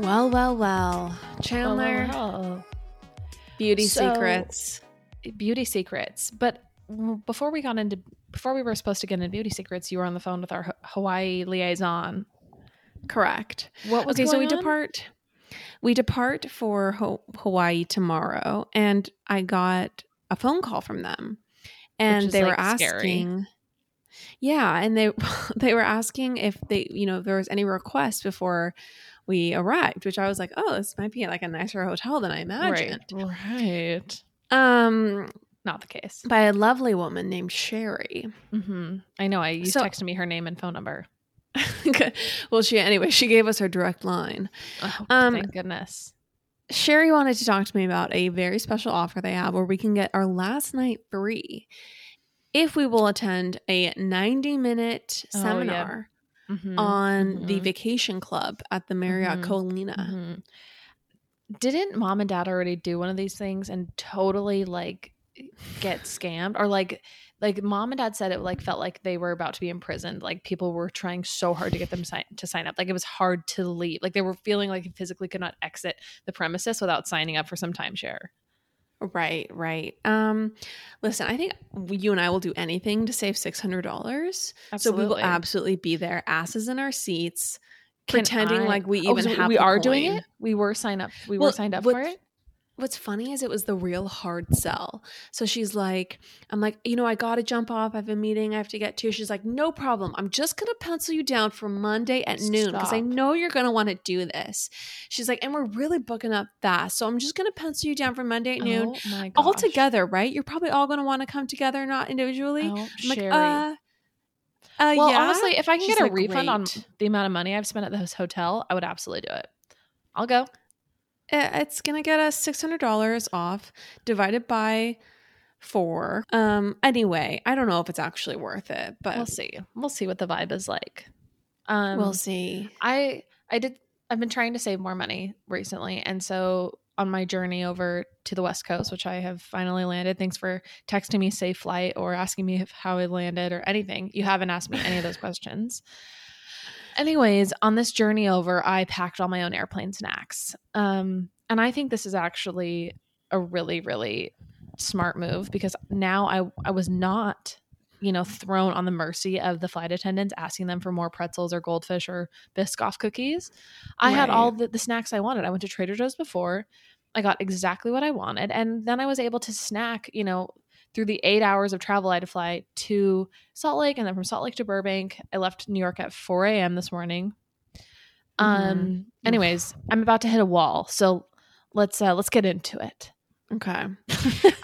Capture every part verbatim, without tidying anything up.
Well, well, well. Chandler. Well, well, well. Beauty so, secrets. Beauty secrets. But before we got into, before we were supposed to get into beauty secrets, you were on the phone with our Hawaii liaison. Correct. What was okay, going so we on? depart. We depart for Ho- Hawaii tomorrow, and I got a phone call from them, and Which is, they like, were asking. Scary. Yeah, and they they were asking if they, you know, if there was any request before we arrived, which I was like, oh, this might be like a nicer hotel than I imagined. Right. Right. Um, not the case. By a lovely woman named Sherry. Mm-hmm. I know. I you so, texted me her name and phone number. Well, she anyway, she gave us her direct line. Oh, um, thank goodness. Sherry wanted to talk to me about a very special offer they have where we can get our last night free if we will attend a ninety minute oh, seminar yeah. mm-hmm. on mm-hmm. the Vacation Club at the Marriott mm-hmm. Colina. Mm-hmm. Didn't mom and dad already do one of these things and totally like get scammed? Or like like mom and dad said it like felt like they were about to be imprisoned. Like people were trying so hard to get them si- to sign up. Like it was hard to leave. Like they were feeling like they physically could not exit the premises without signing up for some timeshare. Right, right. Um, listen, I think you and I will do anything to save six hundred dollars. Absolutely. So we will absolutely be there, asses in our seats. Can pretending I, like we even oh, so have we the are coin. Doing it we were signed up we well, were signed up what, for it what's funny is it was the real hard sell. So she's like, I'm like, you know, I gotta jump off, I have a meeting I have to get to. She's like, no problem, I'm just gonna pencil you down for Monday at Stop. noon because I know you're gonna want to do this. She's like, and we're really booking up fast, so I'm just gonna pencil you down for Monday at noon. Oh my gosh. All together, right? You're probably all gonna want to come together, not individually. Oh, I'm Sherry. like uh Uh, well, yeah? honestly, if I can She's get a like, refund wait. on the amount of money I've spent at this hotel, I would absolutely do it. I'll go. It's going to get us six hundred dollars off divided by four. Um. Anyway, I don't know if it's actually worth it, but we'll see. We'll see what the vibe is like. Um, we'll see. I, I did. I've been trying to save more money recently. And so on my journey over to the West Coast, which I have finally landed. Thanks for texting me safe flight or asking me if, how I landed or anything. You haven't asked me any of those questions. Anyways, on this journey over, I packed all my own airplane snacks. Um, and I think this is actually a really, really smart move because now I, I was not, you know, thrown on the mercy of the flight attendants asking them for more pretzels or goldfish or Biscoff cookies. I right. had all the, the snacks I wanted. I went to Trader Joe's before. I got exactly what I wanted. And then I was able to snack, you know, through the eight hours of travel I had to fly to Salt Lake and then from Salt Lake to Burbank. I left New York at four a.m. this morning. Um. Mm. Anyways, I'm about to hit a wall. So let's uh, let's get into it. Okay.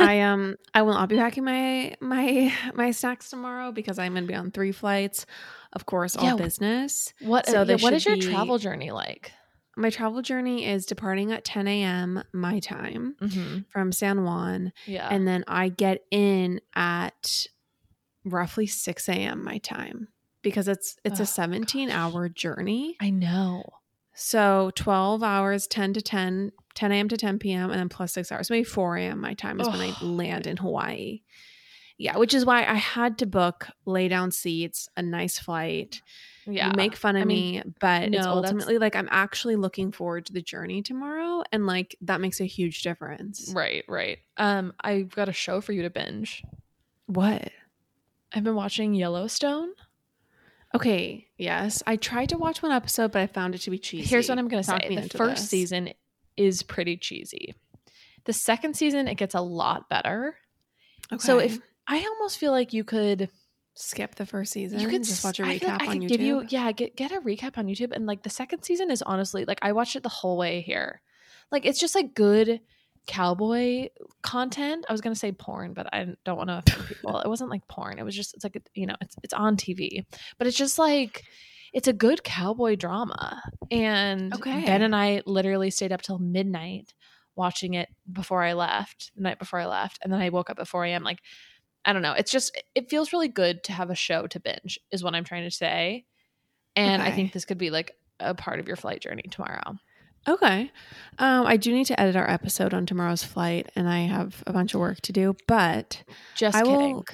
I um I will not be packing my my my snacks tomorrow because I'm going to be on three flights. Of course, all yeah, business. What so yeah, what is your be... travel journey like? My travel journey is departing at ten a.m. my time mm-hmm. from San Juan. Yeah. And then I get in at roughly six a.m. my time because it's it's oh, a seventeen-hour journey. I know. So twelve hours, ten to ten, ten a.m. to ten p.m. and then plus six hours, maybe four a.m. my time is oh, when I land in Hawaii. Yeah, which is why I had to book lay-down seats, a nice flight. Yeah. You make fun of I mean, me, but no, it's ultimately that's... like I'm actually looking forward to the journey tomorrow, and like that makes a huge difference. Right, right. Um, I've got a show for you to binge. What? I've been watching Yellowstone. Okay, yes. I tried to watch one episode, but I found it to be cheesy. Here's what I'm going to say. The first this. season is pretty cheesy. The second season, it gets a lot better. Okay. So if I almost feel like you could – skip the first season. You could just watch a recap I feel like I on could YouTube. Give you, yeah, get get a recap on YouTube. And like the second season is honestly like I watched it the whole way here. Like it's just like good cowboy content. I was gonna say porn, but I don't want to offend people. It wasn't like porn. It was just it's like you know it's it's on T V, but it's just like it's a good cowboy drama. And okay. Ben and I literally stayed up till midnight watching it before I left. The night before I left, and then I woke up at four a.m. like. I don't know. It's just it feels really good to have a show to binge is what I'm trying to say. And okay. I think this could be like a part of your flight journey tomorrow. Okay. Um, I do need to edit our episode on tomorrow's flight and I have a bunch of work to do, but just I kidding. Will,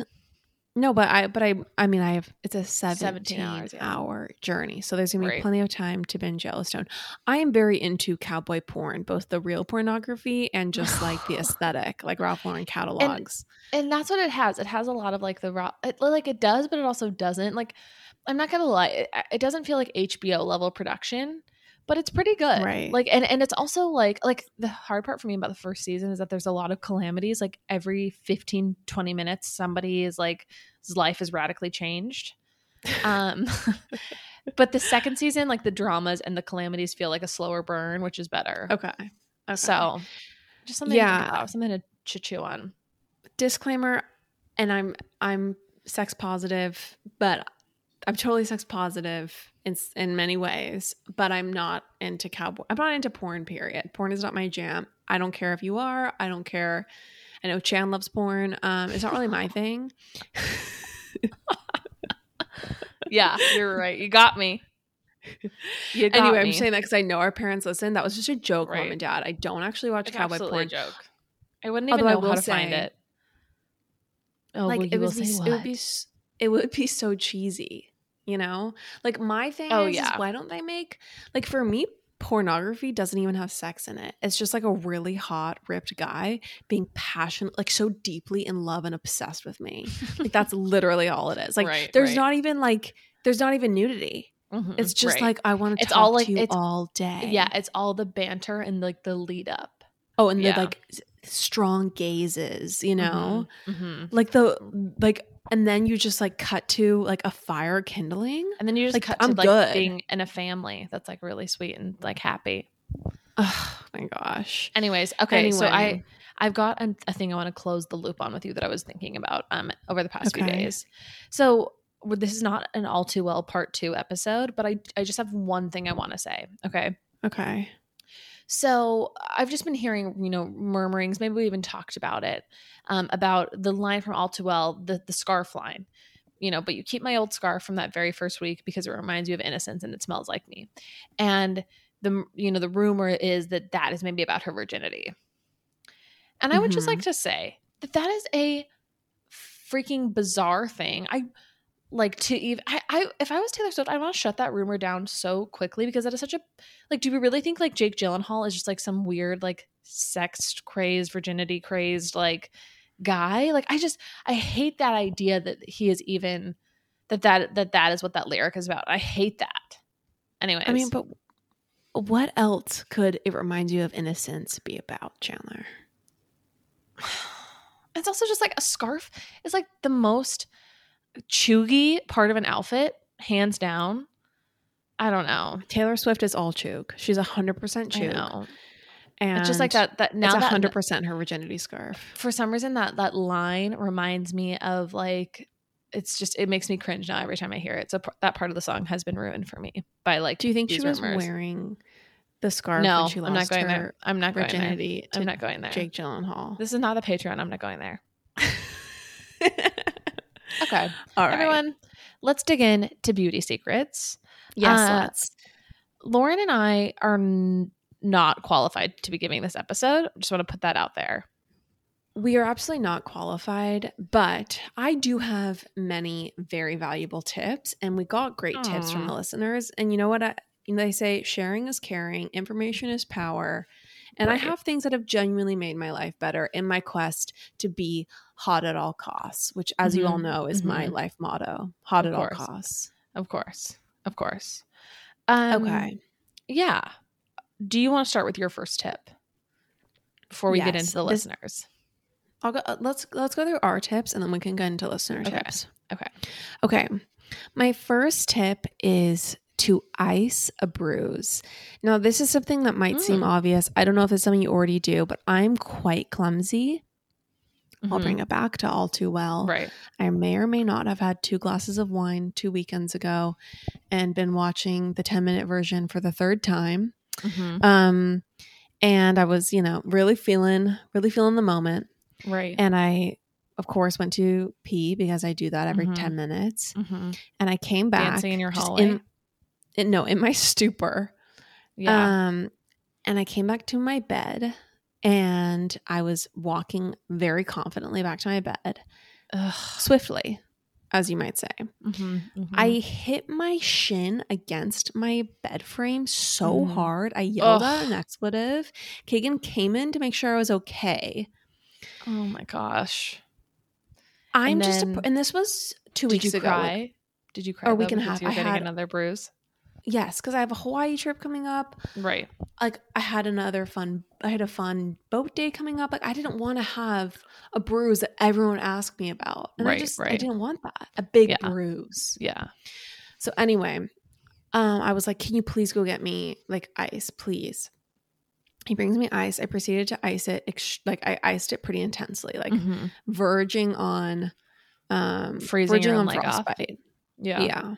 No, but I, but I, I mean, I have, it's a seventeen, seventeen hours, yeah. hour journey. So there's going to be right. plenty of time to binge Yellowstone. I am very into cowboy porn, both the real pornography and just like the aesthetic, like Ralph Lauren catalogs. And, and that's what it has. It has a lot of like the, it, like it does, but it also doesn't. Like, I'm not going to lie. It, it doesn't feel like H B O level production, but it's pretty good. Right. Like, and, and it's also like, like the hard part for me about the first season is that there's a lot of calamities. Like every fifteen, twenty minutes, somebody is like, his life is radically changed. Um, but the second season, like the dramas and the calamities feel like a slower burn, which is better. Okay. okay. So just something, yeah. to think about, something to chew on. Disclaimer. And I'm, I'm sex positive, but I'm totally sex positive in in many ways, but I'm not into cowboy. I'm not into porn, period. Porn is not my jam. I don't care if you are. I don't care. I know Chan loves porn. Um, it's not really my thing. Yeah, you're right. You got me. You got anyway, me. I'm saying that because I know our parents listen. That was just a joke, right. Mom and Dad. I don't actually watch it's cowboy porn. A joke. I wouldn't even Although know how to say, find it. Oh, like well, it, was be, it would be. It would be so cheesy. You know, like my thing oh, is, yeah. is why don't they make, like for me, pornography doesn't even have sex in it. It's just like a really hot, ripped guy being passionate, like so deeply in love and obsessed with me. Like that's literally all it is. Like right, there's right. not even like, there's not even nudity. Mm-hmm, it's just right. like, I want to talk all, like, to you all day. Yeah. It's all the banter and like the lead up. Oh, and yeah. the like strong gazes, you know, mm-hmm, mm-hmm. like the, like, and then you just like cut to like a fire kindling. And then you just like, cut to I'm like good. being in a family that's like really sweet and like happy. Oh my gosh. Anyways. Okay. Anyway. So I, I've got a, a thing I want to close the loop on with you that I was thinking about um over the past okay. few days. So well, this is not an All Too Well part two episode, but I, I just have one thing I want to say. Okay. Okay. So I've just been hearing, you know, murmurings, maybe we even talked about it, um, about the line from All Too Well, the, the scarf line, you know, but you keep my old scarf from that very first week because it reminds you of innocence and it smells like me. And the, you know, the rumor is that that is maybe about her virginity. And I would mm-hmm. just like to say that that is a freaking bizarre thing. I Like to even, I, I, if I was Taylor Swift, I want to shut that rumor down so quickly because that is such a, like, do we really think like Jake Gyllenhaal is just like some weird, like sex crazed, virginity crazed, like guy? Like, I just, I hate that idea that he is even, that, that, that, that is what that lyric is about. I hate that. Anyways. I mean, but what else could it remind you of innocence be about, Chandler? It's also just like a scarf is like the most chuggy part of an outfit, hands down. I don't know. Taylor Swift is all chug. She's a hundred percent chug. And it's just like that. That now a hundred percent her virginity scarf. For some reason, that that line reminds me of like it's just it makes me cringe now every time I hear it. So that part of the song has been ruined for me by like. Do you think she was rumors. wearing the scarf? No, when she lost I'm not going her there. I'm not virginity. Going there. I'm not going there. Jake Gyllenhaal. This is not the Patreon. I'm not going there. Okay. All right. Everyone, let's dig in to beauty secrets. Yes, uh, let's. Lauren and I are n- not qualified to be giving this episode. I just want to put that out there. We are absolutely not qualified, but I do have many very valuable tips, and we got great Aww. tips from the listeners. And you know what? I, they say sharing is caring, information is power. And right. I have things that have genuinely made my life better in my quest to be hot at all costs, which, as mm-hmm. you all know, is mm-hmm. my life motto. Hot of at course. all costs. Of course. Of course. Um, okay. Yeah. Do you want to start with your first tip before we yes. get into the listeners? This, I'll go, let's, let's go through our tips, and then we can go into listener okay. tips. Okay. Okay. My first tip is to ice a bruise. Now, this is something that might mm. seem obvious. I don't know if it's something you already do, but I'm quite clumsy. Mm-hmm. I'll bring it back to All Too Well. Right. I may or may not have had two glasses of wine two weekends ago and been watching the ten-minute version for the third time. Mm-hmm. Um, and I was, you know, really feeling, really feeling the moment. Right. And I, of course, went to pee because I do that every mm-hmm. ten minutes. Mm-hmm. And I came back. Dancing in your hallway. In, In, no, in my stupor. Yeah. Um, and I came back to my bed and I was walking very confidently back to my bed. Ugh. Swiftly. as you might say. Mm-hmm, mm-hmm. I hit my shin against my bed frame so mm. hard. I yelled Ugh. out an expletive. Kagan came in to make sure I was okay. Oh my gosh. I'm and just, then, a, and this was two did weeks you ago. Cry? Did you cry? Or a week and a half. You're I getting had, another bruise? Yes, because I have a Hawaii trip coming up. Right. Like I had another fun, I had a fun boat day coming up. Like I didn't want to have a bruise that everyone asked me about. And right, I just, right. I didn't want that. A big yeah. bruise. Yeah. So anyway, um, I was like, can you please go get me like ice, please? He brings me ice. I proceeded to ice it. Ex- like I iced it pretty intensely, like mm-hmm. verging on um, freezing verging your own on leg frostbite. Off. Yeah. Yeah.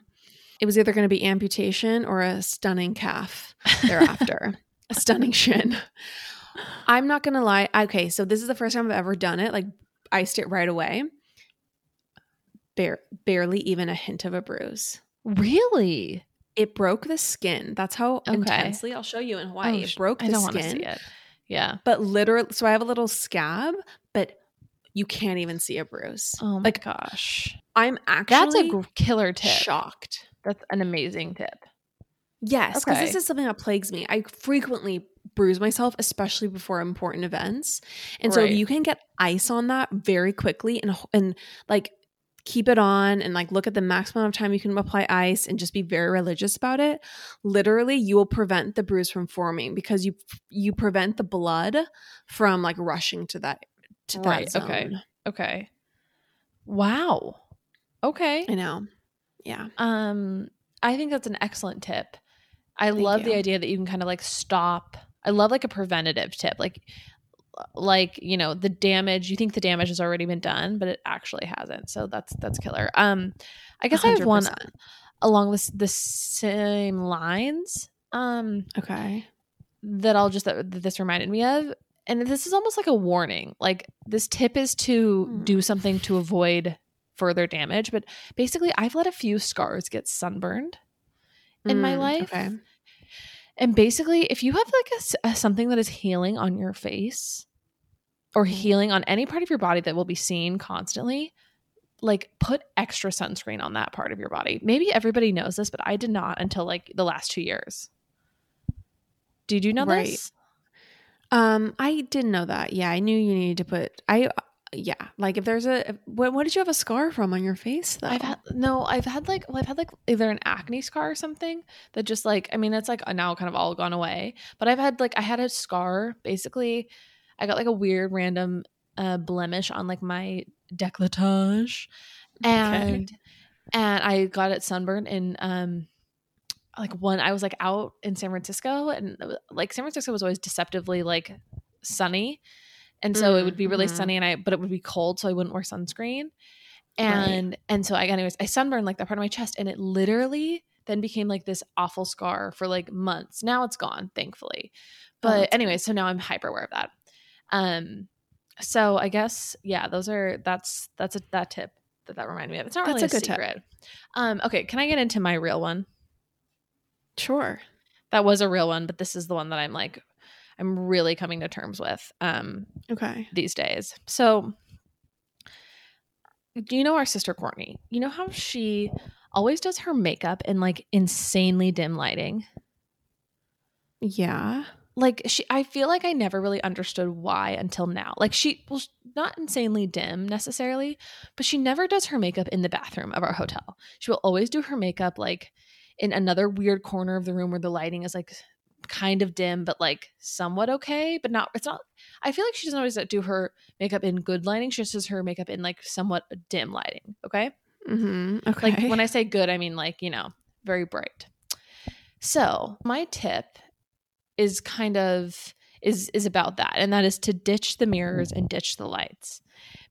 It was either going to be amputation or a stunning calf thereafter, a stunning shin. I'm not going to lie. Okay. So this is the first time I've ever done it. Like iced it right away. Bare- barely even a hint of a bruise. Really? It broke the skin. That's how okay. intensely. I'll show you in Hawaii. Oh, it broke the I don't skin. See it. Yeah. But literally, so I have a little scab, but you can't even see a bruise. Oh my like, gosh. I'm actually That's a g- killer tip. Shocked. That's an amazing tip. Yes, because okay. this is something that plagues me. I frequently bruise myself, especially before important events. And right. so you can get ice on that very quickly and and like – keep it on and like look at the maximum of time you can apply ice and just be very religious about it. Literally, you will prevent the bruise from forming because you you prevent the blood from like rushing to that to right. that zone. Okay. Okay. Wow. Okay. I know. Yeah. Um, I think that's an excellent tip. I Thank love you. The idea that you can kind of like stop. I love like a preventative tip. Like Like, you know, the damage, you think the damage has already been done, but it actually hasn't. So that's, that's killer. Um, I guess one hundred percent. I have one along this, the same lines. Um, okay. That I'll just, that this reminded me of. And this is almost like a warning. Like this tip is to hmm. do something to avoid further damage. But basically I've let a few scars get sunburned in mm, my life. Okay. And basically, if you have like a, a, something that is healing on your face or healing on any part of your body that will be seen constantly, like put extra sunscreen on that part of your body. Maybe everybody knows this, but I did not until like the last two years. Did you know right. this? Um, I didn't know that. Yeah, I knew you needed to put – I. Yeah, like if there's a what, what did you have a scar from on your face though? I've had no, I've had like well, I've had like either an acne scar or something that just like I mean it's like now kind of all gone away, but I've had like I had a scar basically. I got like a weird random uh, blemish on like my décolletage, and okay. and I got it sunburned in um like one I was like out in San Francisco and like San Francisco was always deceptively like sunny. And so mm-hmm. it would be really mm-hmm. sunny and I, but it would be cold. So I wouldn't wear sunscreen. And, right. and so I, anyways, I sunburned like that part of my chest and it literally then became like this awful scar for like months. Now it's gone, thankfully. But oh, anyway, so now I'm hyper aware of that. Um, so I guess, yeah, those are, that's, that's a, that tip that that reminded me of. It's not that's really a, a good secret. Tip. Um, okay. Can I get into my real one? Sure. That was a real one, but this is the one that I'm like, I'm really coming to terms with um, okay. these days. So do you know our sister Courtney? You know how she always does her makeup in like insanely dim lighting? Yeah. Like she, I feel like I never really understood why until now. Like she, well, not insanely dim necessarily, but she never does her makeup in the bathroom of our hotel. She will always do her makeup like in another weird corner of the room where the lighting is like kind of dim but like somewhat okay but not it's not I feel like she doesn't always do her makeup in good lighting. She just does her makeup in like somewhat dim lighting. Okay. Mm-hmm. Okay. Like when I say good I mean like you know very bright. So my tip is kind of is is about that, and that is to ditch the mirrors and ditch the lights,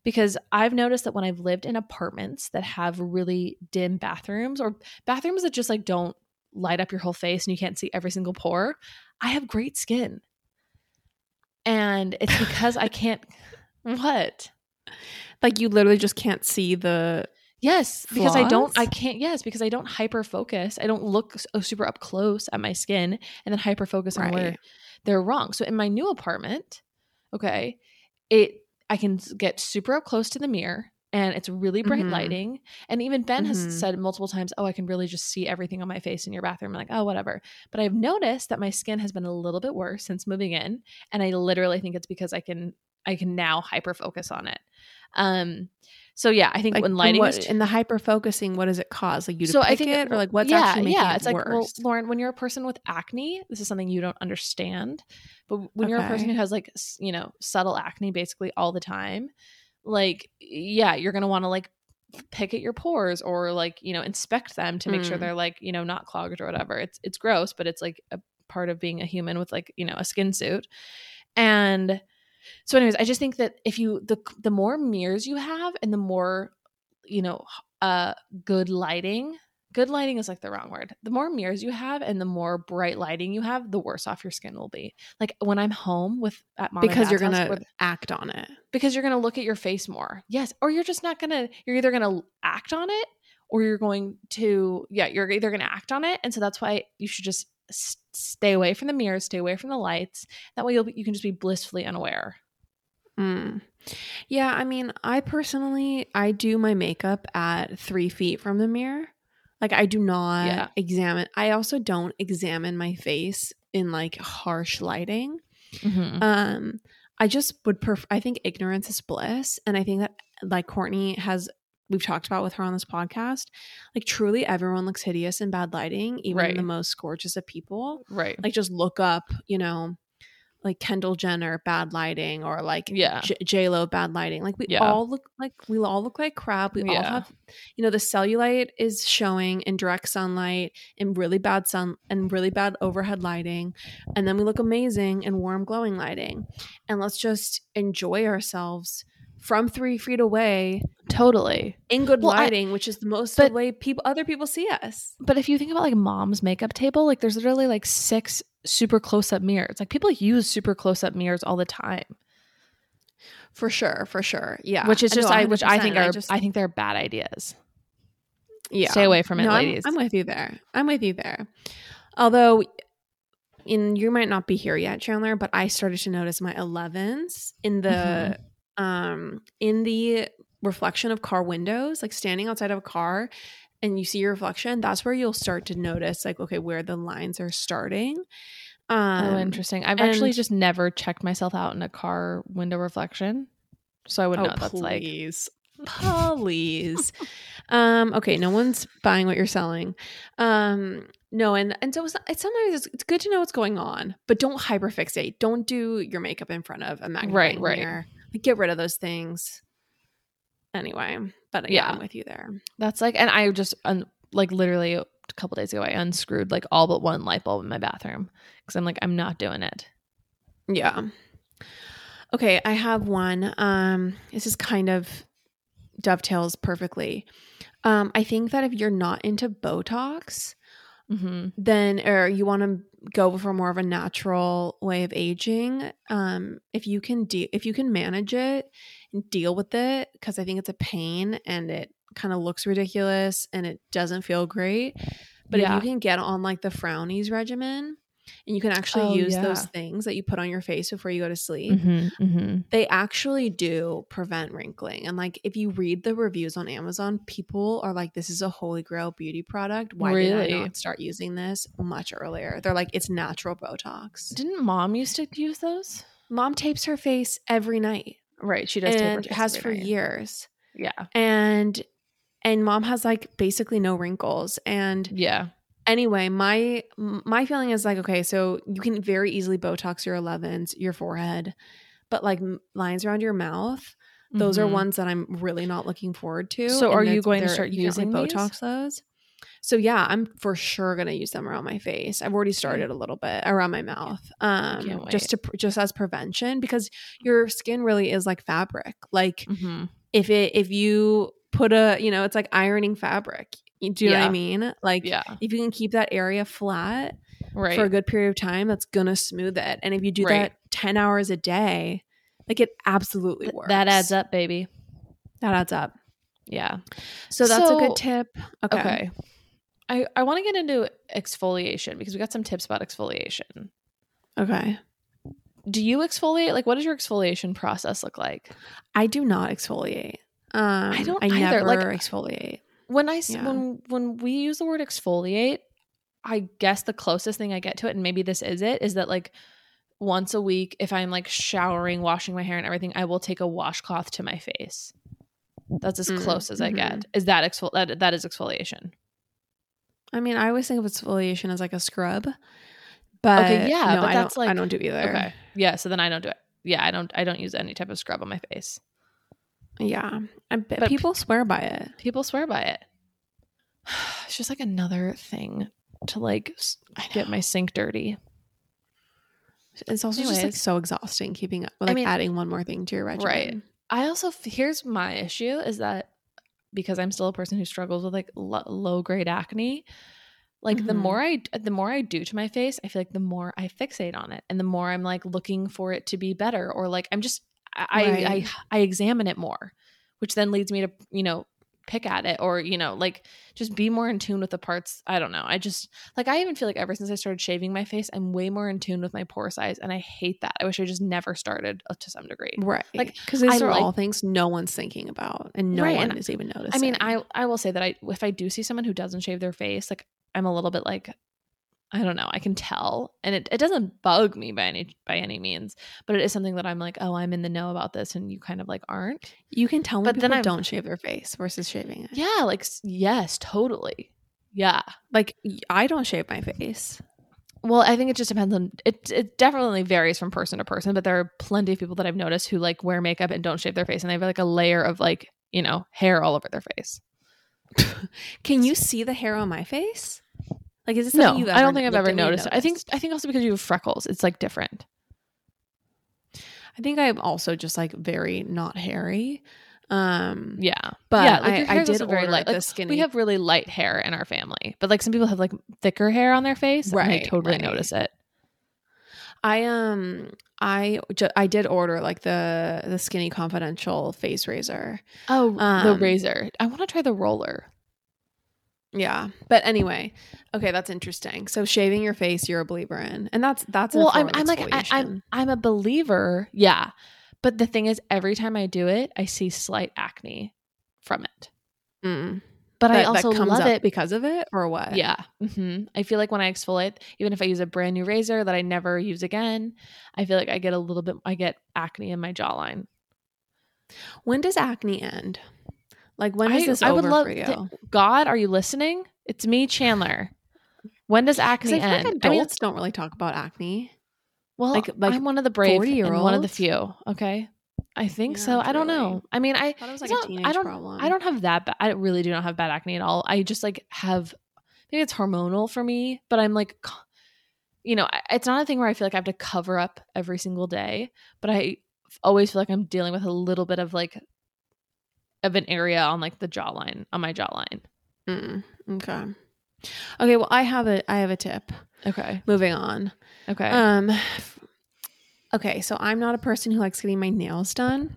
because I've noticed that when I've lived in apartments that have really dim bathrooms or bathrooms that just like don't light up your whole face and you can't see every single pore, I have great skin. And it's because I can't what? Like you literally just can't see the Yes, flaws? Because I don't I can't yes, because I don't hyper focus. I don't look so super up close at my skin and then hyper focus on right. where they're wrong. So in my new apartment, okay, it I can get super up close to the mirror and it's really bright mm-hmm. lighting. And even Ben mm-hmm. has said multiple times, oh, I can really just see everything on my face in your bathroom. I'm like, oh, whatever. But I've noticed that my skin has been a little bit worse since moving in. And I literally think it's because I can, I can now hyper-focus on it. Um, so yeah, I think like when lighting what, is too- and the hyper-focusing, what does it cause? Like you to so pick I think, it or like what's yeah, actually making yeah, it's it like, worse? Well, Lauren, when you're a person with acne, this is something you don't understand. But when okay. you're a person who has like, you know, subtle acne basically all the time, like, yeah, you're going to want to like pick at your pores or like, you know, inspect them to make mm. sure they're like, you know, not clogged or whatever. It's, it's gross, but it's like a part of being a human with like, you know, a skin suit. And so anyways, I just think that if you, the, the more mirrors you have and the more, you know, uh, good lighting, good lighting is like the wrong word. The more mirrors you have and the more bright lighting you have, the worse off your skin will be. Like when I'm home with at mom because you're going to act on it, because you're going to look at your face more. Yes. Or you're just not going to, you're either going to act on it or you're going to, yeah, you're either going to act on it. And so that's why you should just st- stay away from the mirrors, stay away from the lights. That way you'll be, you can just be blissfully unaware. Mm. Yeah. I mean, I personally, I do my makeup at three feet from the mirror. Like I do not yeah. examine – I also don't examine my face in like harsh lighting. Mm-hmm. Um, I just would pref- – I think ignorance is bliss. And I think that like Courtney has – we've talked about with her on this podcast. Like truly everyone looks hideous in bad lighting, even right. the most gorgeous of people. Right. Like just look up, you know, like Kendall Jenner, bad lighting, or like yeah. J- J-Lo, bad lighting. Like we yeah. all look like we all look like crap. We yeah. all have, you know, the cellulite is showing in direct sunlight and really bad sun and really bad overhead lighting. And then we look amazing in warm glowing lighting. And let's just enjoy ourselves from three feet away. Totally. In good well, lighting, I, which is the most but, the way people, other people see us. But if you think about like mom's makeup table, like there's literally like six super close up mirrors. Like people use super close up mirrors all the time. For sure. For sure. Yeah. Which is just, I, I which I think are, I, just, I think they're bad ideas. Yeah. Stay away from it, no, ladies. I'm, I'm with you there. I'm with you there. Although in, you might not be here yet, Chandler, but I started to notice my elevens in the, mm-hmm. um in the reflection of car windows, like standing outside of a car and you see your reflection, that's where you'll start to notice like, okay, where the lines are starting. Um, oh, interesting. I've and, actually just never checked myself out in a car window reflection. So I would oh, know what that's like. Please. Please. um, okay. No one's buying what you're selling. Um, no. And, and so it's, it's sometimes it's, it's good to know what's going on, but don't hyperfixate. Don't do your makeup in front of a magnifying right, mirror. Right. Get rid of those things anyway. But yeah, yeah, I'm with you there. That's like, and I just un- like literally a couple days ago, I unscrewed like all but one light bulb in my bathroom because I'm like, I'm not doing it. Yeah. Okay. I have one. Um, this is kind of dovetails perfectly. Um, I think that if you're not into Botox, mm-hmm. then, or you want to go for more of a natural way of aging. Um, if you can de- if you can manage it and deal with it, because I think it's a pain and it kind of looks ridiculous and it doesn't feel great. But yeah. if you can get on like the frownies regimen and you can actually oh, use yeah. those things that you put on your face before you go to sleep, mm-hmm, mm-hmm. they actually do prevent wrinkling. And like if you read the reviews on Amazon, people are like, this is a holy grail beauty product. Why really? did I not start using this much earlier? They're like, it's natural Botox. Didn't mom used to use those? Mom tapes her face every night. Right. She does. And tape her has for night. years. Yeah. And, and mom has like basically no wrinkles. And yeah. Anyway, my my feeling is like, okay, so you can very easily Botox your elevens, your forehead, but like lines around your mouth, those mm-hmm. are ones that I'm really not looking forward to. So and are you going to start using like Botox these? those? So yeah, I'm for sure going to use them around my face. I've already started a little bit around my mouth um, just to just as prevention because your skin really is like fabric. Like mm-hmm. if it if you put a, you know, it's like ironing fabric. Do you yeah. know what I mean? Like yeah. if you can keep that area flat right. for a good period of time, that's going to smooth it. And if you do right. that ten hours a day, like it absolutely works. That adds up, baby. That adds up. Yeah. So that's so, a good tip. Okay. okay. I, I want to get into exfoliation because we got some tips about exfoliation. Okay. Do you exfoliate? Like what does your exfoliation process look like? I do not exfoliate. Um, I don't I either. never like, exfoliate. When I yeah. when when we use the word exfoliate, I guess the closest thing I get to it, and maybe this is it, is that like once a week, if I'm like showering, washing my hair and everything, I will take a washcloth to my face. That's as mm-hmm. close as I mm-hmm. get. Is that exfol that that is exfoliation? I mean, I always think of exfoliation as like a scrub, but okay, yeah, no, but I that's don't, like I don't do either. Okay, yeah, so then I don't do it. Yeah, I don't. I don't use any type of scrub on my face. Yeah, but, but people p- swear by it. People swear by it. It's just like another thing to like get my sink dirty. It's also Anyways. just like so exhausting keeping up, like I mean, adding one more thing to your regimen. Right. I also here's my issue is that because I'm still a person who struggles with like lo- low grade acne. Like mm-hmm. the more I the more I do to my face, I feel like the more I fixate on it, and the more I'm like looking for it to be better, or like I'm just. I, right. I I examine it more, which then leads me to, you know, pick at it, or, you know, like just be more in tune with the parts. I don't know. I just like I even feel like ever since I started shaving my face, I'm way more in tune with my pore size. And I hate that. I wish I just never started to some degree. Right. Like because these I are like, all things no one's thinking about and no right, one and is even noticing. I mean, I, I will say that I if I do see someone who doesn't shave their face, like I'm a little bit like – I don't know. I can tell. And it, it doesn't bug me by any by any means. But it is something that I'm like, oh, I'm in the know about this. And you kind of like aren't. You can tell when but people then don't shave their face versus shaving it. Yeah. Like, yes, totally. Yeah. Like, I don't shave my face. Well, I think it just depends on – it It definitely varies from person to person. But there are plenty of people that I've noticed who like wear makeup and don't shave their face. And they have like a layer of like, you know, hair all over their face. Can you see the hair on my face? Like, is this something no, you've ever I don't think I've ever noticed. noticed. I think I think also because you have freckles, it's like different. I think I'm also just like very not hairy. Um, yeah, but yeah, like I, I did very light. Like, the skinny. We have really light hair in our family, but like some people have like thicker hair on their face, right, and I totally right. notice it. I um I ju- I did order like the the Skinny Confidential face razor. Oh, um, the razor! I want to try the roller. Yeah. But anyway, okay, that's interesting. So shaving your face, you're a believer in. And that's that's well, I'm I'm like I, I'm I'm a believer. Yeah. But the thing is, every time I do it, I see slight acne from it. Mm. But that, I also that comes love up it because of it or what? Yeah. Mm-hmm. I feel like when I exfoliate, even if I use a brand new razor that I never use again, I feel like I get a little bit I get acne in my jawline. When does acne end? Like, when is I, this I over would love for you? Th- God, are you listening? It's me, Chandler. When does acne I feel end? Like adults I mean, don't really talk about acne. Well, like, like I'm one of the brave and one of the few. Okay. I think yeah, so. I don't really. know. I mean, I, I thought it was like a teenage I don't, problem. I don't have that. Ba- I really do not have bad acne at all. I just like have, maybe it's hormonal for me, but I'm like, you know, it's not a thing where I feel like I have to cover up every single day, but I always feel like I'm dealing with a little bit of like, of an area on like the jawline, on my jawline. Mm, okay. Okay. Well, I have a, I have a tip. Okay. Moving on. Okay. Um, okay. So I'm not a person who likes getting my nails done.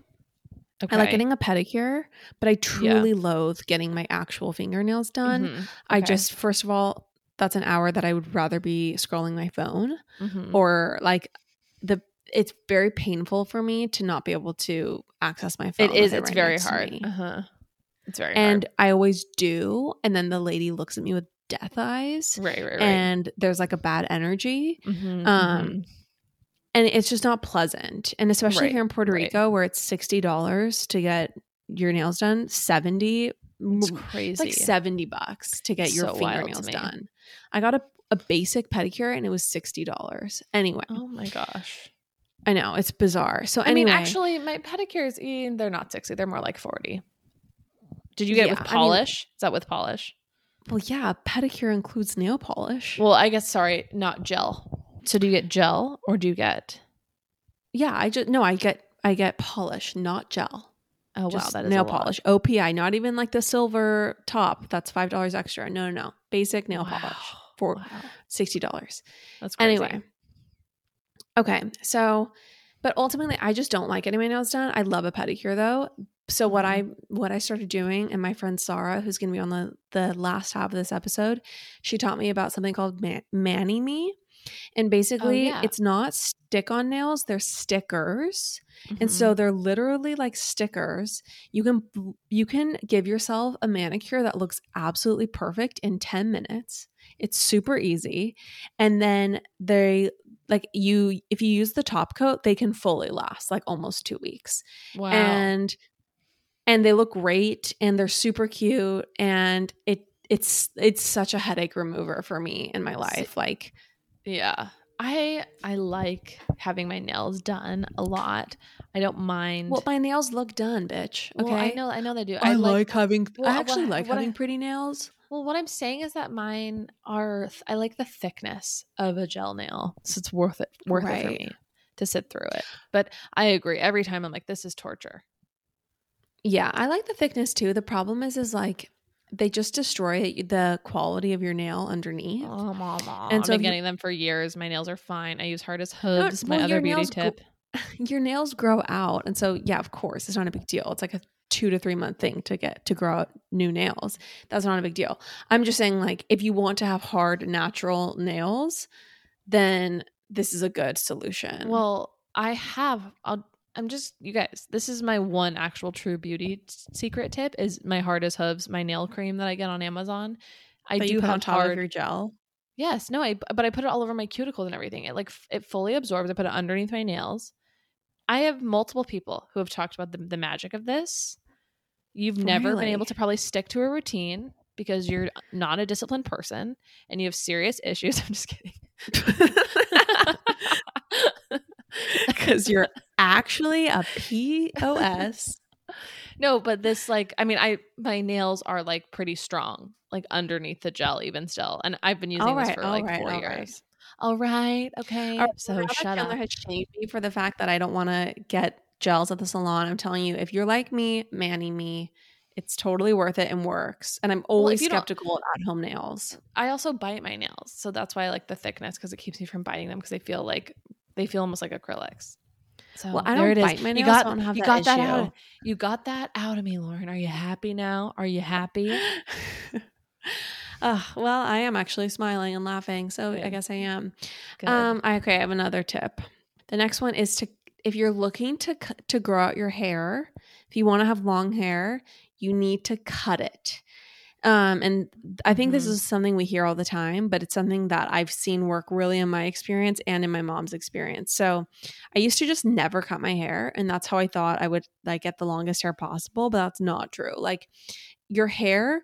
Okay. I like getting a pedicure, but I truly yeah. loathe getting my actual fingernails done. Mm-hmm. Okay. I just, first of all, that's an hour that I would rather be scrolling my phone mm-hmm. or like the, it's very painful for me to not be able to access my phone. It is. It it's, right very uh-huh. it's very and hard. It's very hard. And I always do. And then the lady looks at me with death eyes. Right, right, right. And there's like a bad energy. Mm-hmm, um, mm-hmm. And it's just not pleasant. And especially right, here in Puerto right. Rico where it's sixty dollars to get your nails done, seventy dollars. It's crazy. It's like seventy bucks to get it's your so fingernails done. I got a, a basic pedicure and it was sixty dollars. Anyway. Oh my gosh. I know. It's bizarre. So anyway. I mean, actually, my pedicures, they're not sixty. They're more like forty. Did you get yeah, it with polish? I mean, is that with polish? Well, yeah. Pedicure includes nail polish. Well, I guess, sorry, not gel. So do you get gel or do you get? Yeah. I just, no, I get, I get polish, not gel. Oh, just wow. That is nail a lot. Polish. O P I, not even like the silver top. That's five dollars extra. No, no, no. Basic nail wow. polish for wow. sixty dollars. That's crazy. Anyway. Okay, so, but ultimately, I just don't like getting my nails done. I love a pedicure though. So what I what I started doing, and my friend Sarah, who's going to be on the, the last half of this episode, she taught me about something called man, Manny Me, And basically, oh, yeah. it's not stick-on nails. They're stickers. Mm-hmm. And so they're literally like stickers. You can you can give yourself a manicure that looks absolutely perfect in ten minutes. It's super easy. And then they like you if you use the top coat, they can fully last like almost two weeks. Wow. And and they look great and they're super cute. And it it's it's such a headache remover for me in my life. Like yeah. I I like having my nails done a lot. I don't mind. Well, my nails look done, bitch. Okay, well, I know, I know they do. I, I like, like having. Well, I actually what, like what having I, pretty nails. Well, what I'm saying is that mine are. I like the thickness of a gel nail, so it's worth it. Worth right. it for me to sit through it. But I agree. Every time I'm like, this is torture. Yeah, I like the thickness too. The problem is, is like. They just destroy the quality of your nail underneath. Oh, mama. And so I've been getting them for years. My nails are fine. I use hardest hooves. No, well, my other beauty tip. Go- your nails grow out. And so, yeah, of course, it's not a big deal. It's like a two to three month thing to get to grow out new nails. That's not a big deal. I'm just saying, like, if you want to have hard, natural nails, then this is a good solution. Well, I have – I'll. I'm just, you guys, this is my one actual true beauty t- secret tip is my hardest hooves, my nail cream that I get on Amazon. I but do you put have on top hard, of your gel. Yes. No, I, but I put it all over my cuticles and everything. It like, it fully absorbs. I put it underneath my nails. I have multiple people who have talked about the, the magic of this. You've never really? been able to probably stick to a routine because you're not a disciplined person and you have serious issues. I'm just kidding. Because you're actually a P O S. No, but this like, I mean, I my nails are like pretty strong, like underneath the gel even still. And I've been using all this right, for like right, four all years. Right. All right. Okay. All right, so shut up. Taylor has shamed me for the fact that I don't want to get gels at the salon. I'm telling you, if you're like me, Manny me, it's totally worth it and works. And I'm always well, skeptical at home nails. I also bite my nails. So that's why I like the thickness because it keeps me from biting them because they feel like They feel almost like acrylics. So well, I don't there it bite is. My nails. You got, so I don't have you that, got that out. You got that out of me, Lauren. Are you happy now? Are you happy? uh, well, I am actually smiling and laughing. So good. I guess I am. Um, okay, I have another tip. The next one is to if you're looking to to grow out your hair, if you want to have long hair, you need to cut it. Um, and I think mm-hmm. this is something we hear all the time, but it's something that I've seen work really in my experience and in my mom's experience. So I used to just never cut my hair, and that's how I thought I would like get the longest hair possible, but that's not true. Like your hair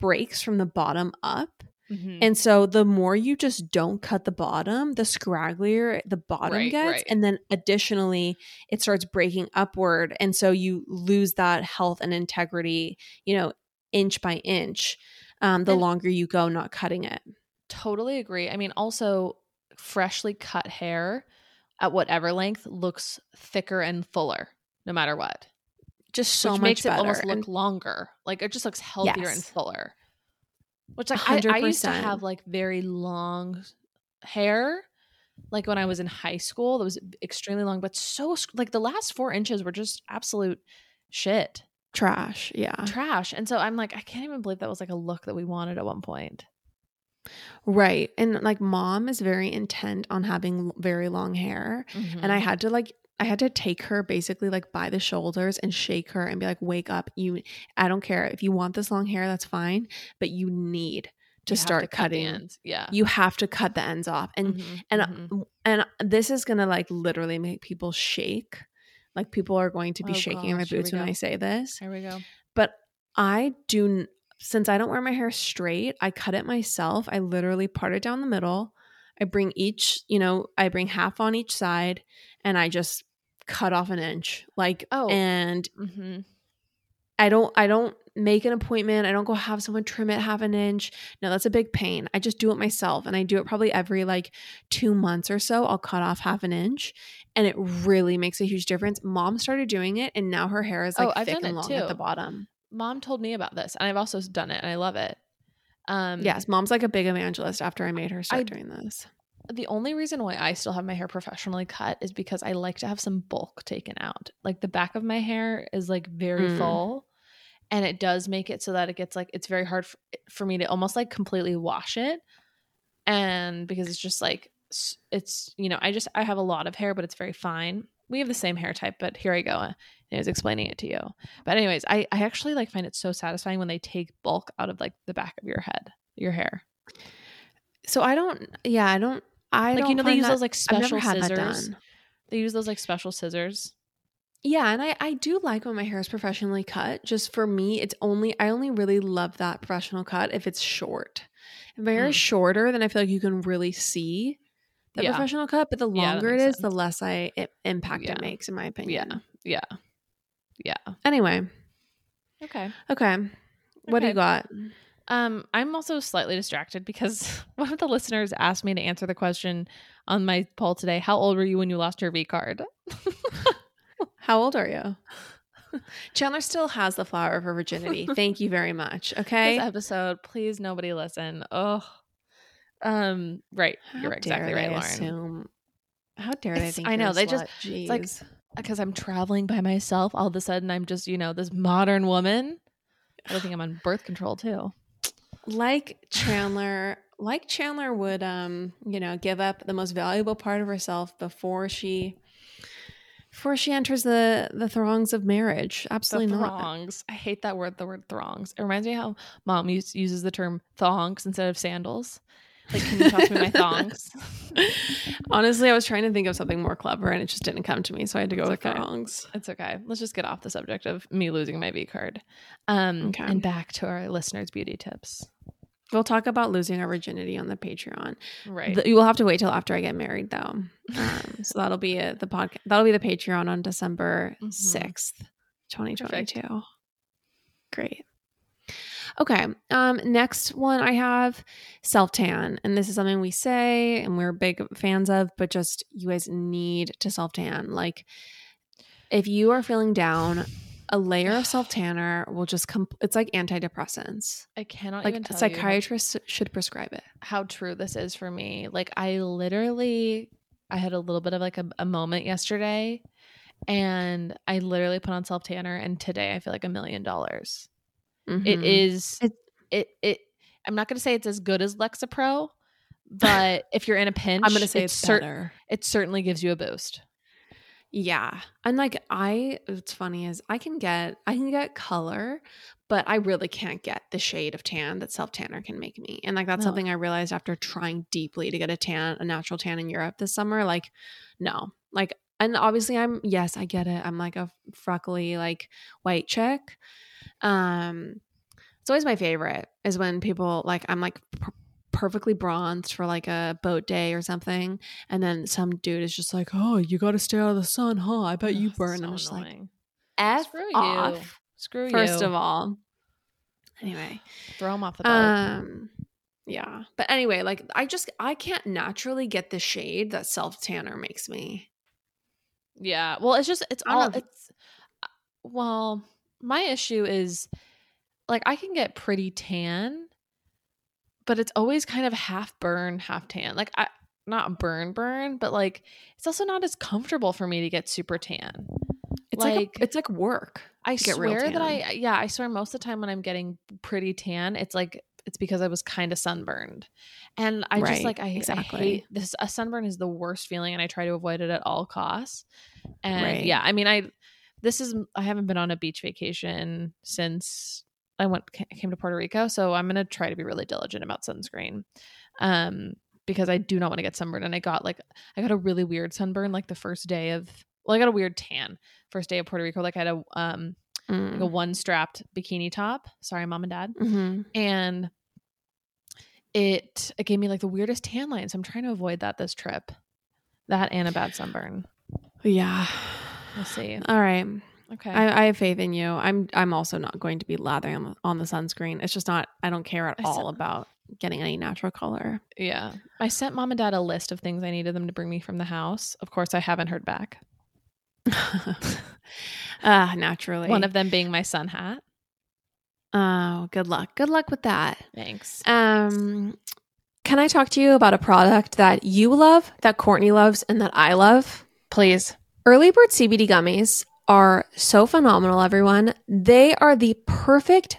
breaks from the bottom up. Mm-hmm. And so the more you just don't cut the bottom, the scragglier the bottom right, gets. Right. And then additionally, it starts breaking upward. And so you lose that health and integrity, you know, inch by inch, um, the and longer you go not cutting it. Totally agree. I mean, also freshly cut hair at whatever length looks thicker and fuller, no matter what. Just so which much makes better. It almost look and longer. Like it just looks healthier yes. and fuller. Which like I, I used to have like very long hair, like when I was in high school. That was extremely long, but so like the last four inches were just absolute shit. Trash. Yeah. Trash. And so I'm like, I can't even believe that was like a look that we wanted at one point. Right. And like mom is very intent on having very long hair. Mm-hmm. And I had to like, I had to take her basically like by the shoulders and shake her and be like, wake up. You, I don't care if you want this long hair, that's fine, but you need to you start to cutting. Cut the ends. Yeah. You have to cut the ends off. And, mm-hmm. and, mm-hmm. and this is going to like literally make people shake. Like people are going to be oh, shaking gosh, in my boots when I say this. Here we go. But I do – since I don't wear my hair straight, I cut it myself. I literally part it down the middle. I bring each – you know, I bring half on each side and I just cut off an inch. Like oh. and mm-hmm. I don't I don't make an appointment. I don't go have someone trim it half an inch. No, that's a big pain. I just do it myself and I do it probably every like two months or so. I'll cut off half an inch. And it really makes a huge difference. Mom started doing it, and now her hair is like oh, thick and long too. At the bottom. Mom told me about this, and I've also done it, and I love it. Um, yes, mom's like a big evangelist after I made her start I, doing this. The only reason why I still have my hair professionally cut is because I like to have some bulk taken out. Like the back of my hair is like very mm. full, and it does make it so that it gets like it's very hard for, for me to almost like completely wash it, and because it's just like it's, you know, I just, I have a lot of hair, but it's very fine. We have the same hair type, but here I go. And I was explaining it to you. But anyways, I, I actually like find it so satisfying when they take bulk out of like the back of your head, your hair. So I don't, yeah, I don't, I like, don't you know, they use that, those like special scissors. They use those like special scissors. Yeah. And I, I do like when my hair is professionally cut. Just for me, it's only, I only really love that professional cut if it's short. If my hair mm. is shorter, then I feel like you can really see the yeah. professional cut, but the longer yeah, it is, sense. the less I it, impact yeah. it makes, in my opinion. Yeah. Yeah. Yeah. Anyway. Okay. Okay. What okay. do you got? Um, I'm also slightly distracted because one of the listeners asked me to answer the question on my poll today. How old were you when you lost your V card? How old are you? Chandler still has the flower of her virginity. Thank you very much. Okay. This episode, please nobody listen. Oh. Um, right. How You're exactly right, Lauren. Assume, how dare it's, they think I know they slut. Just Jeez. Like because I'm traveling by myself, all of a sudden I'm just, you know, this modern woman. I think I'm on birth control too. Like Chandler, like Chandler would um, you know, give up the most valuable part of herself before she Before she enters the, the throngs of marriage. Absolutely the not. Throngs. I hate that word, the word throngs. It reminds me how mom use, uses the term thongs instead of sandals. Like, can you toss me my thongs? Honestly, I was trying to think of something more clever and it just didn't come to me. So I had to go it's with okay. thongs. It's okay. Let's just get off the subject of me losing my V card. Um, okay. And back to our listeners' beauty tips. We'll talk about losing our virginity on the Patreon. Right. The, you will have to wait till after I get married, though. Um, so that'll be a, the podcast. That'll be the Patreon on December mm-hmm. sixth, twenty twenty-two. Great. Okay. Um. Next one I have self tan, and this is something we say and we're big fans of, but just you guys need to self tan. Like, if you are feeling down, a layer of self-tanner will just come. It's like antidepressants. I cannot like, even tell you. Like, psychiatrists should prescribe it. How true this is for me. Like, I literally, I had a little bit of like a, a moment yesterday and I literally put on self-tanner and today I feel like a million dollars. It is, it, it, it, I'm not going to say it's as good as Lexapro, but if you're in a pinch, I'm going to say it's, it's better. Cer- it certainly gives you a boost. Yeah. And like I, what's funny is I can get, I can get color, but I really can't get the shade of tan that self-tanner can make me. And like, that's no. something I realized after trying deeply to get a tan, a natural tan in Europe this summer. Like, no, like, and obviously I'm, yes, I get it. I'm like a freckly, like white chick. Um, it's always my favorite is when people like, I'm like pr- perfectly bronzed for like a boat day or something and then some dude is just like, oh, you gotta stay out of the sun, huh? I bet you oh, burn. So I'm just annoying. Like F screw off you. Screw first you first of all. Anyway, throw him off the boat. Um yeah, but anyway, like I just I can't naturally get the shade that self-tanner makes me. Yeah, well it's just it's all know. It's well my issue is like I can get pretty tan, but it's always kind of half burn, half tan. Like I not burn, burn, but like it's also not as comfortable for me to get super tan. It's like, like a, it's like work. I swear that I yeah, I swear most of the time when I'm getting pretty tan, it's like it's because I was kind of sunburned. And I right, just like I, exactly. I hate this. A sunburn is the worst feeling and I try to avoid it at all costs. And right. yeah, I mean I this is I haven't been on a beach vacation since I went came to Puerto Rico, so I'm going to try to be really diligent about sunscreen um, because I do not want to get sunburned. And I got like I got a really weird sunburn like the first day of well, I got a weird tan first day of Puerto Rico. Like I had a um mm. like a one strapped bikini top. Sorry, mom and dad, mm-hmm. and it it gave me like the weirdest tan line. So I'm trying to avoid that this trip. That and a bad sunburn. Yeah, we'll see. All right. Okay. I, I have faith in you. I'm I'm also not going to be lathering on, on the sunscreen. It's just not, I don't care at I all sent, about getting any natural color. Yeah. I sent mom and dad a list of things I needed them to bring me from the house. Of course, I haven't heard back. Ah, uh, naturally. One of them being my sun hat. Oh, good luck. Good luck with that. Thanks. Um, can I talk to you about a product that you love, that Courtney loves, and that I love? Please. Early Bird C B D Gummies are so phenomenal, everyone. They are the perfect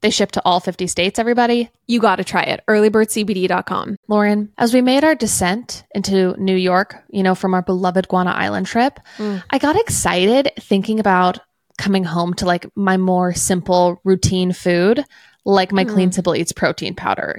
They ship to all fifty states, everybody. You got to try it. early bird c b d dot com. Lauren, as we made our descent into New York, you know, from our beloved Guana Island trip, mm. I got excited thinking about coming home to like my more simple routine food, like my mm. Clean Simple Eats protein powder.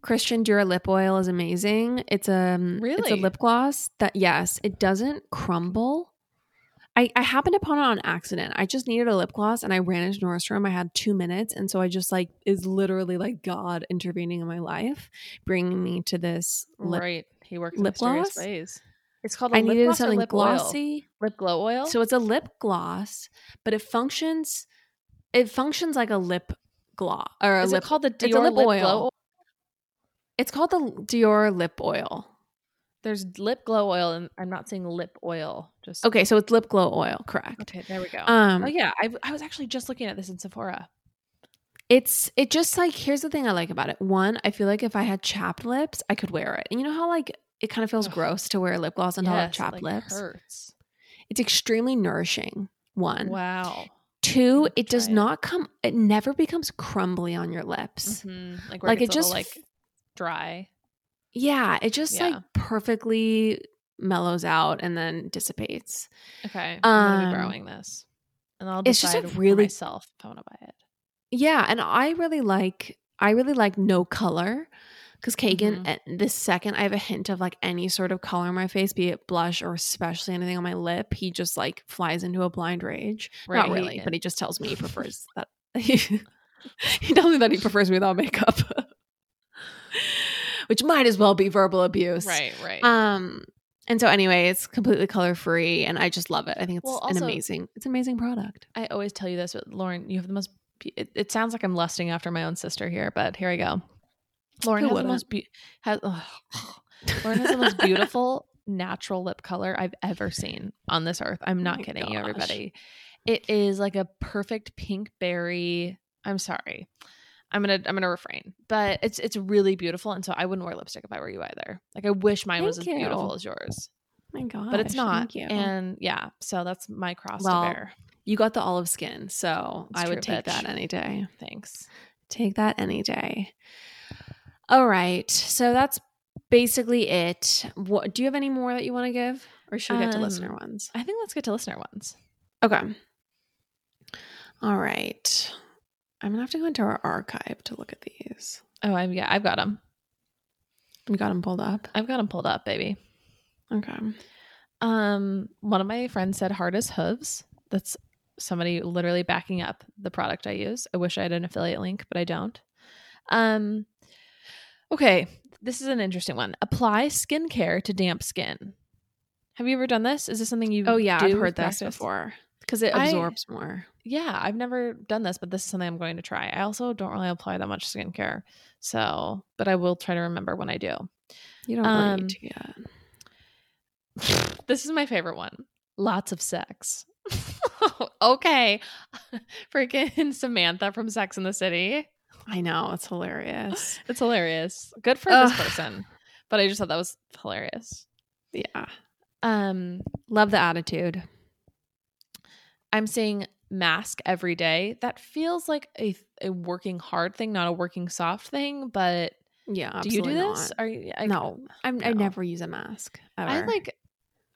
Christian Dior Lip Oil is amazing. It's a really? It's a lip gloss that, yes, it doesn't crumble. I, I happened upon it on accident. I just needed a lip gloss and I ran into Nordstrom. I had two minutes. And so I just like, is literally like God intervening in my life, bringing me to this lip, right. He works in lip mysterious gloss. Ways. It's called a I lip needed gloss something lip glossy. Oil? Lip glow oil. So it's a lip gloss, but it functions, it functions like a lip gloss. Or a is lip, it called the Dior Lip, lip oil. Glow? It's called the Dior Lip Oil. There's Lip Glow Oil, and I'm not seeing lip oil. Just okay, so it's Lip Glow Oil, correct? Okay, there we go. Um, oh yeah, I, I was actually just looking at this in Sephora. It's it just like here's the thing I like about it. One, I feel like if I had chapped lips, I could wear it. And you know how like it kind of feels Ugh. gross to wear a lip gloss on top of chapped like lips. Hurts. It's extremely nourishing. One. Wow. Two, it does it. not come. It never becomes crumbly on your lips. Mm-hmm. Like, like it just. Like, dry. Yeah, it just yeah. like perfectly mellows out and then dissipates. Okay, I'm gonna be borrowing this, and I'll decide it's just really, for myself if I want to buy it. Yeah, and I really like I really like no color because Kagan. Mm-hmm. The second I have a hint of like any sort of color on my face, be it blush or especially anything on my lip, he just like flies into a blind rage. Right. Not really, but he just tells me he prefers that. He tells me that he prefers me without makeup. Which might as well be verbal abuse. Right, right. Um, and so anyway, it's completely color-free and I just love it. I think it's well, also, an amazing, it's an amazing product. I always tell you this, but Lauren, you have the most, be- it, it sounds like I'm lusting after my own sister here, but here I go. Lauren has the most, be- has, oh. Lauren has the most beautiful natural lip color I've ever seen on this earth. I'm not oh kidding gosh. you, everybody. It is like a perfect pink berry. I'm sorry. I'm gonna I'm gonna refrain, but it's it's really beautiful, and so I wouldn't wear lipstick if I were you either. Like I wish mine thank was as you. beautiful as yours. Oh my god, but it's not. Thank you. And yeah, so that's my cross well, to bear. You got the olive skin, so it's I true, would take bitch. that any day. Thanks. Take that any day. All right, so that's basically it. What do you have any more that you want to give, or should we get um, to listener ones? I think let's get to listener ones. Okay. All right. I'm gonna have to go into our archive to look at these. Oh, I've yeah, I've got them. You got them pulled up. I've got them pulled up, baby. Okay. Um, one of my friends said "hard as hooves." That's somebody literally backing up the product I use. I wish I had an affiliate link, but I don't. Um. Okay, this is an interesting one. Apply skincare to damp skin. Have you ever done this? Is this something you? Oh yeah, do I've heard this before. Because it absorbs I, more. Yeah, I've never done this, but this is something I'm going to try. I also don't really apply that much skincare, so but I will try to remember when I do. You don't um, really need to yet. This is my favorite one. lots of sex. Okay. Freaking Samantha from Sex and the City. I know. It's hilarious. It's hilarious. Good for Ugh. this person. But I just thought that was hilarious. Yeah. Um, love the attitude. I'm seeing mask every day. That feels like a, a working hard thing, not a working soft thing, but yeah, do you do this? Not. Are you, I, no, I'm, no. I never use a mask. Ever. I like,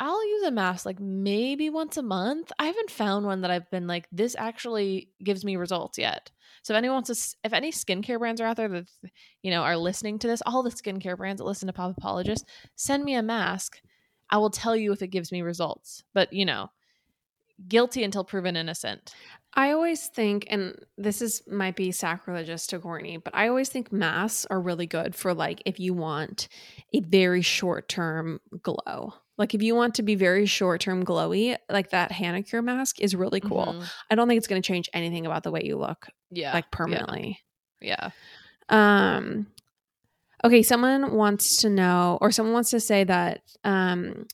I'll use a mask like maybe once a month. I haven't found one that I've been like, this actually gives me results yet. So if anyone wants to, if any skincare brands are out there that, you know, are listening to this, all the skincare brands that listen to Popapologist, send me a mask. I will tell you if it gives me results, but you know, guilty until proven innocent. I always think, and this is might be sacrilegious to Courtney, but I always think masks are really good for like if you want a very short-term glow. Like if you want to be very short-term glowy, like that Hanicure mask is really cool. Mm-hmm. I don't think it's going to change anything about the way you look. Yeah. Like permanently. Yeah. yeah. Um. Okay. Someone wants to know, or someone wants to say that um,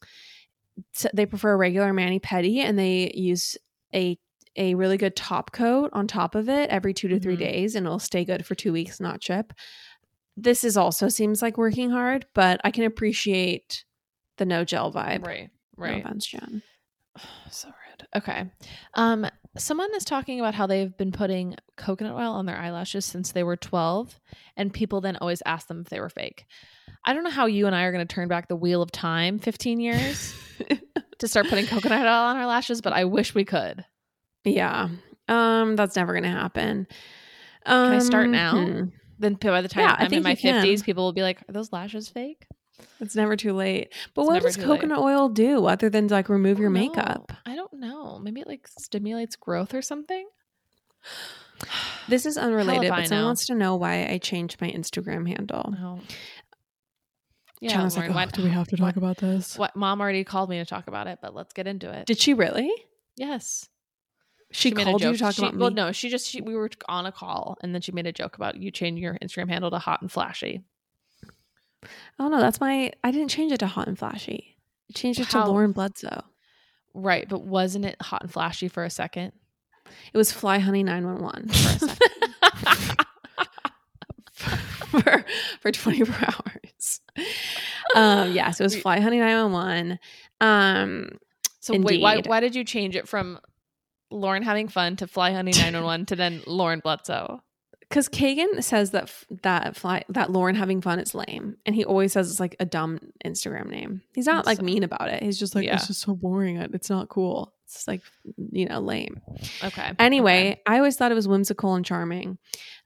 so they prefer a regular mani-pedi and they use a a really good top coat on top of it every two to three mm-hmm. days and it'll stay good for two weeks, not chip. This is also seems like working hard, but I can appreciate the no gel vibe. Right, right. No offense, Jen. Oh, so rude. Okay. Um, someone is talking about how they've been putting coconut oil on their eyelashes since they were twelve and people then always ask them if they were fake. I don't know how you and I are going to turn back the wheel of time fifteen years to start putting coconut oil on our lashes, but I wish we could. Yeah. Um, that's never going to happen. Um, can I start now? Hmm. Then by the time yeah, I'm in my fifties, people will be like, are those lashes fake? It's never too late. But it's what does coconut late. oil do other than like remove your know. makeup? I don't know. Maybe it like stimulates growth or something. This is unrelated, but someone know. wants to know why I changed my Instagram handle. No. Yeah, Chana's like, oh, why, do we have to talk what, about this? What Mom already called me to talk about it, but let's get into it. Did she really? Yes. She, she called you to talk she, about me? Well, no, she just, she, we were on a call and then she made a joke about you changing your Instagram handle to Hot and Flashy. Oh, no, that's my, I didn't change it to Hot and Flashy. I changed it How? to Lauren Bledsoe. Right, but wasn't it Hot and Flashy for a second? It was Fly Honey nine one one for a second. for, for, for twenty-four hours. Um, yeah, so it was Fly Honey nine one one. Um, so indeed. wait, why, why did you change it from Lauren having fun to Fly Honey nine one one to then Lauren Bledsoe? Because Kagan says that that fly that Lauren having fun is lame, and he always says it's like a dumb Instagram name. He's not it's like so, mean about it. He's just like yeah. it's just so boring. It's not cool. It's like, you know, lame. Okay. Anyway, okay. I always thought it was whimsical and charming.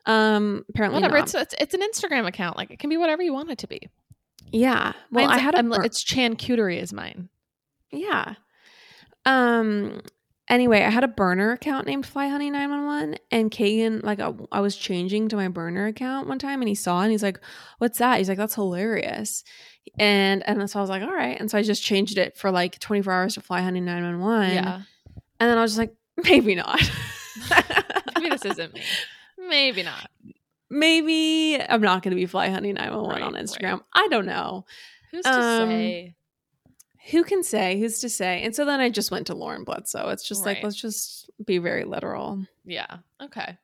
Um, apparently, whatever. Not. It's, it's it's an Instagram account. Like it can be whatever you want it to be. Yeah. Well, Mine's I had a, I'm, it's Chan Cutery is mine. Yeah. Um. Anyway, I had a burner account named Fly Honey nine one one and Kagan, like I, I was changing to my burner account one time and he saw it and he's like, what's that? He's like, that's hilarious. And and so I was like, all right. And so I just changed it for like twenty-four hours to Fly Honey nine one one. Yeah. And then I was just like, maybe not. Maybe this isn't me. Maybe not. Maybe I'm not going to be Fly Honey nine one one right, on Instagram. Right. I don't know. Who's to um, say? Who can say? Who's to say? And so then I just went to Lauren Bledsoe. It's just right. like, let's just be very literal. Yeah. Okay.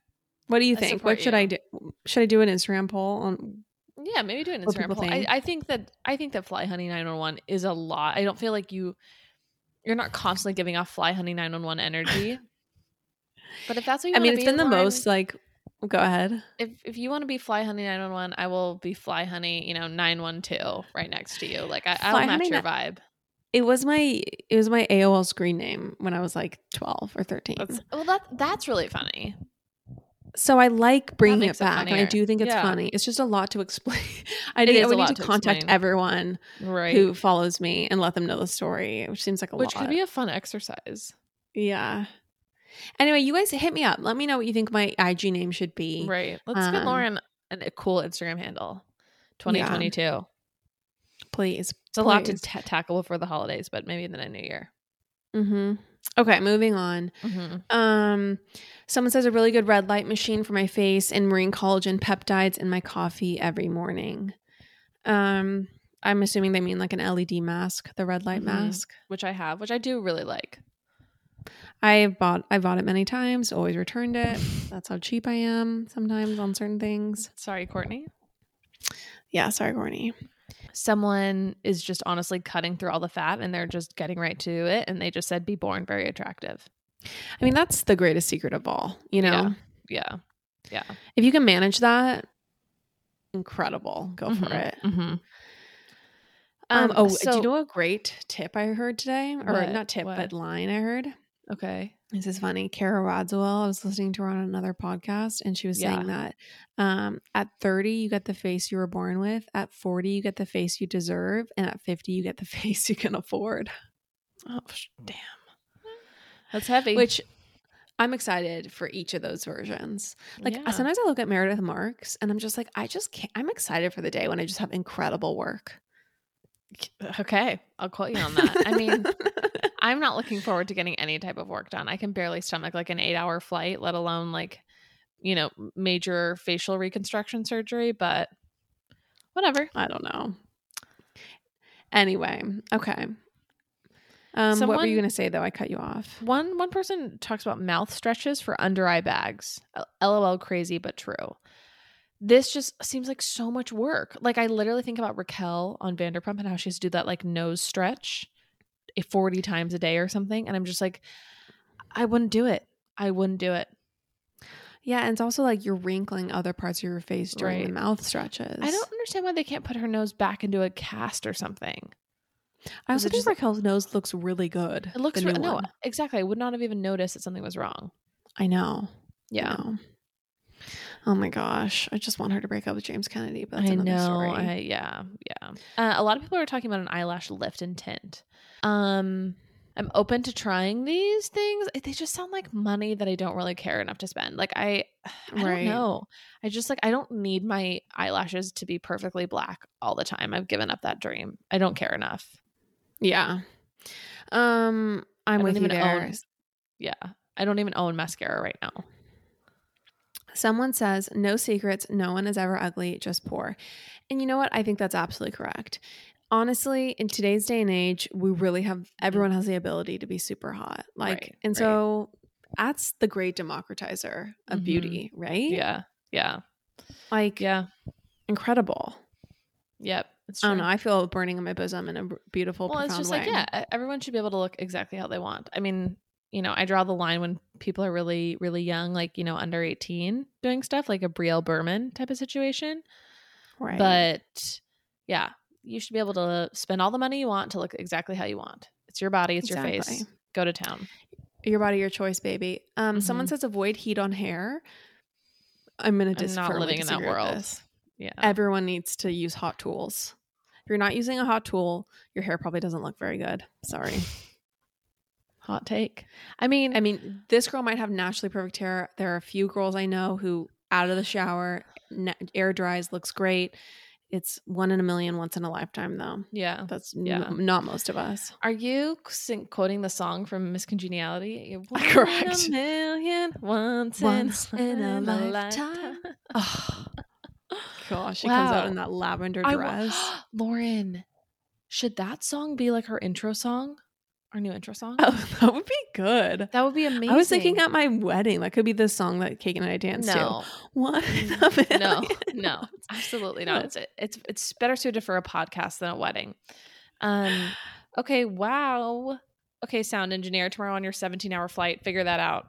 What do you I think? What should you. I do? Should I do an Instagram poll? On yeah, maybe do an Instagram poll. I, I think that I think that Fly Honey nine one one is a lot. I don't feel like you, you're not constantly giving off Fly Honey nine one one energy. But if that's what you I mean, it's be been the Lauren, most like. Go ahead. If if you want to be Fly Honey nine one one, I will be Fly Honey, you know, nine one two right next to you. Like I, I'll match your vibe. Na- It was my it was my A O L screen name when I was like twelve or thirteen. That's, well, that that's really funny. So I like bringing it back, it and I do think it's yeah. funny. It's just a lot to explain. I need, I need to, to contact explain. everyone right. who follows me and let them know the story, which seems like a which lot. Which could be a fun exercise. Yeah. Anyway, you guys hit me up. Let me know what you think my I G name should be. Right. Let's um, get Lauren a cool Instagram handle. twenty twenty-two. Yeah. Please. It's a lot to t- tackle before the holidays, but maybe in the new year. Mm-hmm. Okay, moving on. Mm-hmm. Um, someone says a really good red light machine for my face and marine collagen peptides in my coffee every morning. Um, I'm assuming they mean like an L E D mask, the red light mm-hmm. mask. Which I have, which I do really like. I bought I bought it many times, always returned it. That's how cheap I am sometimes on certain things. Sorry, Courtney. Yeah, sorry, Courtney. Someone is just honestly cutting through all the fat and they're just getting right to it. And they just said, be born very attractive. I mean, that's the greatest secret of all, you know? Yeah. Yeah. yeah. If you can manage that, incredible. Go mm-hmm. for it. Mm-hmm. Um, um, oh, so, do you know a great tip I heard today? Or what, not tip, what? but line I heard. Okay. This is funny. Kara Radswell, I was listening to her on another podcast, and she was yeah. saying that um, at thirty, you get the face you were born with. At forty, you get the face you deserve. And at fifty, you get the face you can afford. Oh, damn. That's heavy. Which I'm excited for each of those versions. Like yeah. sometimes I look at Meredith Marks, and I'm just like, I just can't. I'm excited for the day when I just have incredible work. Okay. I'll quote you on that. I mean, I'm not looking forward to getting any type of work done. I can barely stomach like an eight hour flight, let alone like, you know, major facial reconstruction surgery, but whatever. I don't know. Anyway. Okay. Um, Someone, what were you going to say though? I cut you off. One, one person talks about mouth stretches for under eye bags. LOL crazy, but true. This just seems like so much work. Like I literally think about Raquel on Vanderpump and how she has to do that like nose stretch forty times a day or something. And I'm just like, I wouldn't do it. I wouldn't do it. Yeah. And it's also like you're wrinkling other parts of your face during right. the mouth stretches. I don't understand why they can't put her nose back into a cast or something. I also think Raquel's nose looks really good. It looks re- no, exactly. I would not have even noticed that something was wrong. I know. Yeah. I know. Oh my gosh. I just want her to break up with James Kennedy, but that's I another know, story. I, yeah. Yeah. Uh, a lot of people are talking about an eyelash lift and tint. Um, I'm open to trying these things. They just sound like money that I don't really care enough to spend. Like I, I right. don't know. I just like, I don't need my eyelashes to be perfectly black all the time. I've given up that dream. I don't care enough. Yeah. Um, I'm with you there. Own, yeah. I don't even own mascara right now. Someone says, no secrets. No one is ever ugly, just poor. And you know what? I think that's absolutely correct. Honestly, in today's day and age, we really have, everyone has the ability to be super hot. Like, right, and right. so that's the great democratizer of mm-hmm. beauty, right? Yeah. Yeah. Like, yeah. Incredible. Yep. It's true. I don't know. I feel burning in my bosom in a beautiful, well, profound it's just way. Like, yeah, everyone should be able to look exactly how they want. I mean, you know, I draw the line when people are really, really young, like, you know, under eighteen doing stuff like a Brielle Berman type of situation. Right. But yeah, you should be able to spend all the money you want to look exactly how you want. It's your body. It's exactly. your face. Go to town. Your body, your choice, baby. Um, mm-hmm. Someone says avoid heat on hair. I'm going to disagree. I'm not living in that world. Yeah. Everyone needs to use hot tools. If you're not using a hot tool, your hair probably doesn't look very good. Sorry. Hot take. I mean, I mean, this girl might have naturally perfect hair. There are a few girls I know who out of the shower, na- air dries, looks great. It's one in a million, once in a lifetime though. Yeah. That's yeah. N- not most of us. Are you sing- quoting the song from Miss Congeniality? One Correct. In a million, once, once in, in a lifetime. lifetime. Oh, gosh. She wow. comes out in that lavender dress. I, Lauren, should that song be like her intro song? Our new intro song? Oh, that would be good. That would be amazing. I was thinking at my wedding, that could be the song that Kagan and I danced no. to. What? No, no, absolutely not. It's it's it's better suited for a podcast than a wedding. Um. Okay. Wow. Okay. Sound engineer, tomorrow on your seventeen hour flight, figure that out.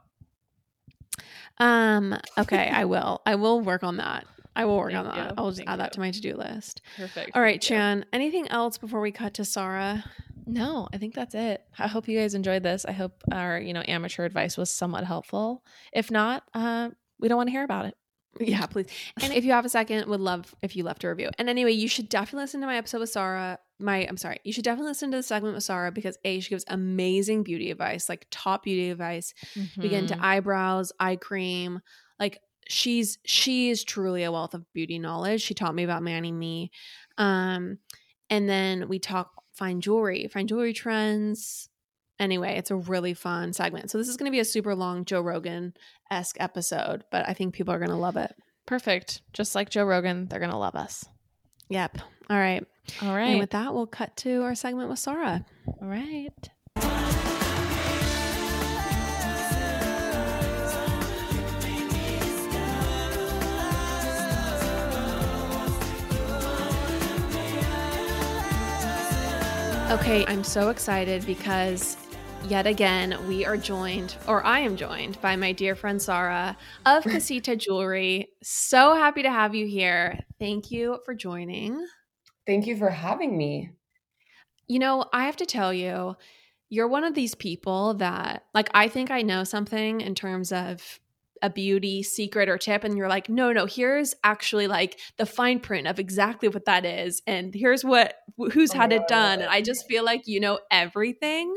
Um. Okay. I will. I will work on that. I will work Thank on you. that. I'll just Thank add you. that to my to-do list. Perfect. All right, Thank Chan. You. Anything else before we cut to Sarah? No, I think that's it. I hope you guys enjoyed this. I hope our, you know, amateur advice was somewhat helpful. If not, uh, we don't want to hear about it. Yeah, please. And if you have a second, would love if you left a review. And anyway, you should definitely listen to my episode with Sarah. My, I'm sorry. You should definitely listen to the segment with Sarah because A, she gives amazing beauty advice, like top beauty advice. Mm-hmm. We get into eyebrows, eye cream, like she's, she is truly a wealth of beauty knowledge. She taught me about Manny Me. Um, and then we talk Find jewelry, find jewelry trends. Anyway, it's a really fun segment. So this is going to be a super long Joe Rogan-esque episode, but I think people are going to love it. Perfect. Just like Joe Rogan, they're going to love us. Yep. All right. All right. And with that, we'll cut to our segment with Sarah. All right. Okay, I'm so excited because yet again, we are joined, or I am joined, by my dear friend Sarah of Casita Jewelry. So happy to have you here. Thank you for joining. Thank you for having me. You know, I have to tell you, you're one of these people that, like, I think I know something in terms of a beauty secret or tip, and you're like, no, no, here's actually like the fine print of exactly what that is, and here's what who's had it done, and I just feel like you know everything.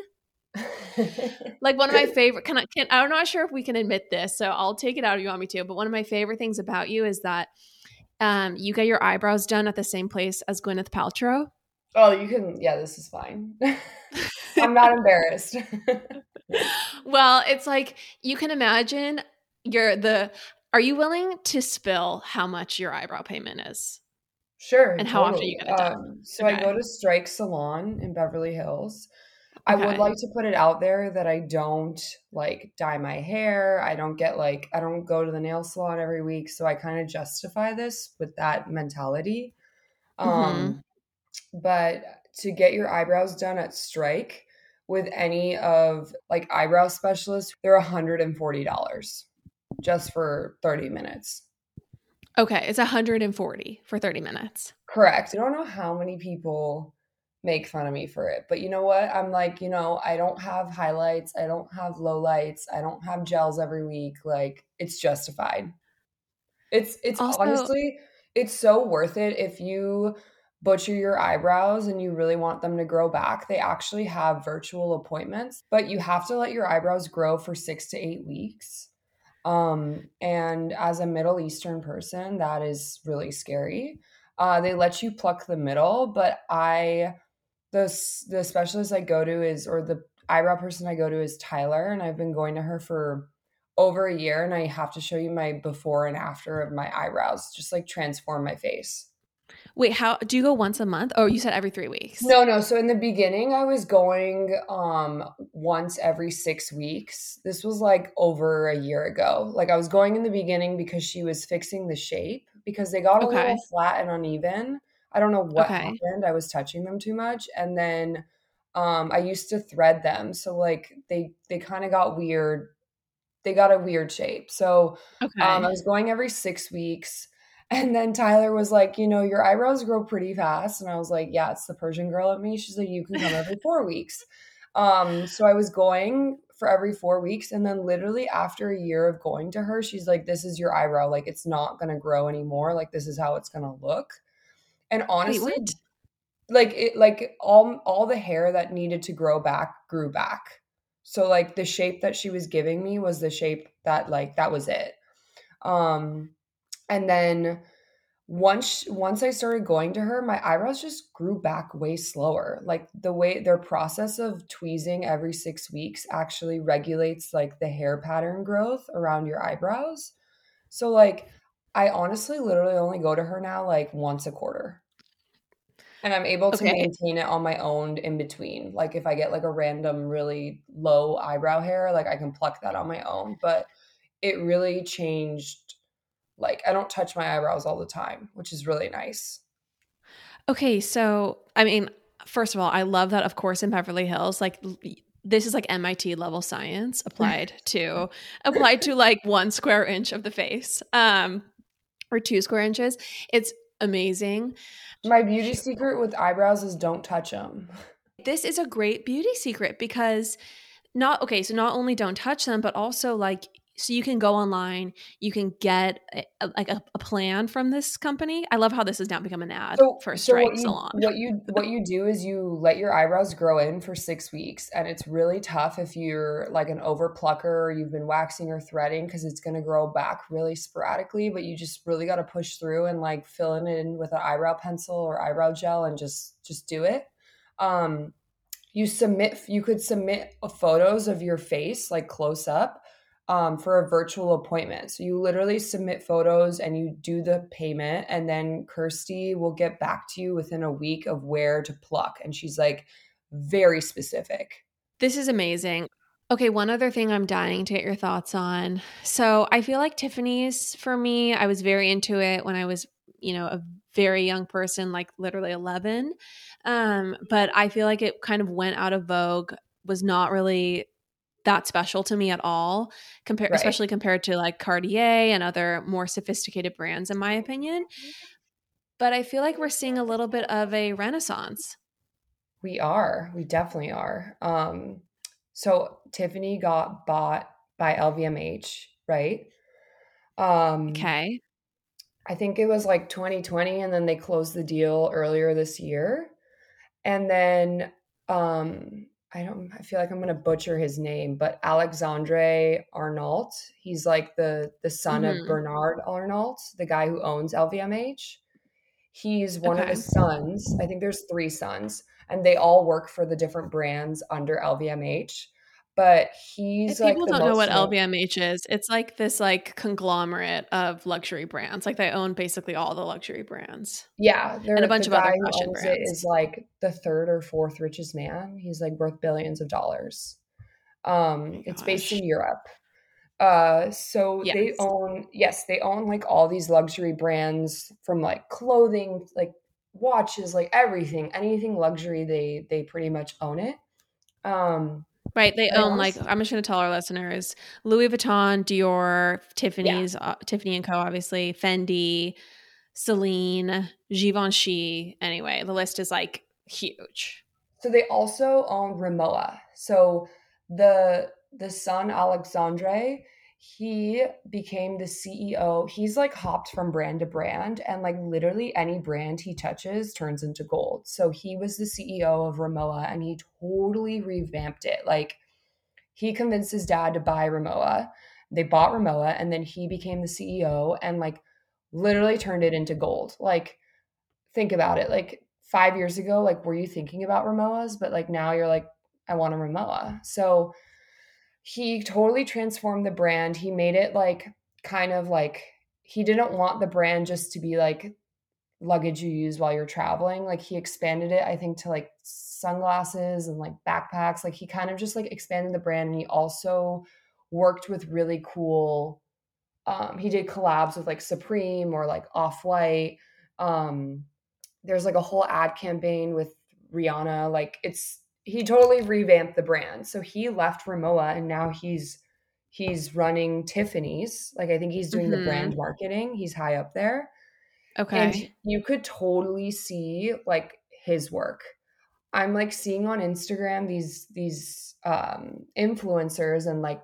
Like one of my favorite, can I, can, I'm not sure if we can admit this, so I'll take it out if you want me to, but one of my favorite things about you is that um, you get your eyebrows done at the same place as Gwyneth Paltrow. Oh, you can, yeah, this is fine. I'm not embarrassed. Well, it's like, you can imagine You're the, are you willing to spill how much your eyebrow payment is? Sure. And how totally. often you get it done? Um, so okay. I go to Strike Salon in Beverly Hills. Okay. I would like to put it out there that I don't like dye my hair. I don't get like, I don't go to the nail salon every week. So I kind of justify this with that mentality. Mm-hmm. Um, but to get your eyebrows done at Strike with any of like eyebrow specialists, they're one hundred forty dollars. Just for thirty minutes. Okay. It's one hundred forty for thirty minutes. Correct. I don't know how many people make fun of me for it, but you know what? I'm like, you know, I don't have highlights. I don't have lowlights. I don't have gels every week. Like, it's justified. It's, it's also, honestly, it's so worth it. If you butcher your eyebrows and you really want them to grow back, they actually have virtual appointments, but you have to let your eyebrows grow for six to eight weeks. Um, and as a Middle Eastern person, that is really scary. Uh, they let you pluck the middle, but I, the, the specialist I go to is, or the eyebrow person I go to is Tyler. And I've been going to her for over a year, and I have to show you my before and after of my eyebrows, just like transform my face. Wait, how do you go once a month? Oh, you said every three weeks. No, no. So in the beginning, I was going um, once every six weeks. This was like over a year ago. Like I was going in the beginning because she was fixing the shape because they got a okay. little flat and uneven. I don't know what okay. happened. I was touching them too much. And then um, I used to thread them. So like they, they kind of got weird. They got a weird shape. So okay. um, I was going every six weeks. And then Tyler was like, you know, your eyebrows grow pretty fast. And I was like, yeah, it's the Persian girl at me. She's like, you can come every four weeks. Um, so I was going for every four weeks. And then literally after a year of going to her, she's like, this is your eyebrow. Like, it's not going to grow anymore. Like, this is how it's going to look. And honestly, Wait, like it, like all, all the hair that needed to grow back grew back. So like the shape that she was giving me was the shape that like, that was it. Um, And then once once I started going to her, my eyebrows just grew back way slower. Like the way their process of tweezing every six weeks actually regulates like the hair pattern growth around your eyebrows. So like I honestly literally only go to her now like once a quarter. And I'm able to okay. maintain it on my own in between. Like if I get like a random really low eyebrow hair, like I can pluck that on my own. But it really changed. Like I don't touch my eyebrows all the time, which is really nice. Okay. So, I mean, first of all, I love that, of course, in Beverly Hills, like this is like M I T level science applied to, applied to like one square inch of the face, um, or two square inches. It's amazing. My beauty secret with eyebrows is don't touch them. This is a great beauty secret because not, okay. So not only don't touch them, but also like, so you can go online, you can get like a, a, a plan from this company. I love how this has now become an ad so, for a Strike so what you, Salon. What you what you do is you let your eyebrows grow in for six weeks, and it's really tough if you're like an over plucker, or you've been waxing or threading because it's going to grow back really sporadically. But you just really got to push through and like fill it in with an eyebrow pencil or eyebrow gel and just just do it. Um, you submit. You could submit photos of your face like close up. um, for a virtual appointment. So you literally submit photos and you do the payment, and then Kirsty will get back to you within a week of where to pluck. And she's like very specific. This is amazing. Okay, one other thing I'm dying to get your thoughts on. So I feel like Tiffany's for me, I was very into it when I was, you know, a very young person, like literally eleven. Um, but I feel like it kind of went out of vogue, was not really that special to me at all, compared, right. especially compared to like Cartier and other more sophisticated brands, in my opinion. But I feel like we're seeing a little bit of a renaissance. We are. We definitely are. Um, so Tiffany got bought by L V M H, right? Um, okay. I think it was like twenty twenty, and then they closed the deal earlier this year. And then um, I don't. I feel like I'm going to butcher his name, but Alexandre Arnault. He's like the the son mm-hmm. of Bernard Arnault, the guy who owns L V M H. He's one okay. of his sons. I think there's three sons, and they all work for the different brands under L V M H. But he's if like people the don't know what L V M H is. It's like this like conglomerate of luxury brands. Like they own basically all the luxury brands. Yeah, and a bunch of other fashion brands. It is like the third or fourth richest man. He's like worth billions of dollars. Um, oh it's based in Europe. Uh, so yes. they own yes, they own like all these luxury brands, from like clothing, like watches, like everything, anything luxury. They they pretty much own it. Um. Right. They own like, I'm just going to tell our listeners, Louis Vuitton, Dior, Tiffany's, yeah. uh, Tiffany and Co, obviously, Fendi, Celine, Givenchy. Anyway, the list is like huge. So they also own Rimowa. So the, the son, Alexandre, he became the C E O. He's like hopped from brand to brand, and like literally any brand he touches turns into gold. So he was the C E O of Rimowa, and he totally revamped it. Like he convinced his dad to buy Rimowa. They bought Rimowa, and then he became the C E O and like literally turned it into gold. Like think about it. Like five years ago, like were you thinking about Rimowa's? But like now you're like, I want a Rimowa. So he totally transformed the brand. He made it like kind of like, he didn't want the brand just to be like luggage you use while you're traveling. Like he expanded it, I think, to like sunglasses and like backpacks. Like he kind of just like expanded the brand, and he also worked with really cool, um, he did collabs with like Supreme or like Off-White. Um, there's like a whole ad campaign with Rihanna. Like it's, he totally revamped the brand. So he left Rimowa, and now he's he's running Tiffany's. Like I think he's doing mm-hmm. the brand marketing. He's high up there. Okay. And you could totally see like his work. I'm like seeing on Instagram these these um, influencers, and like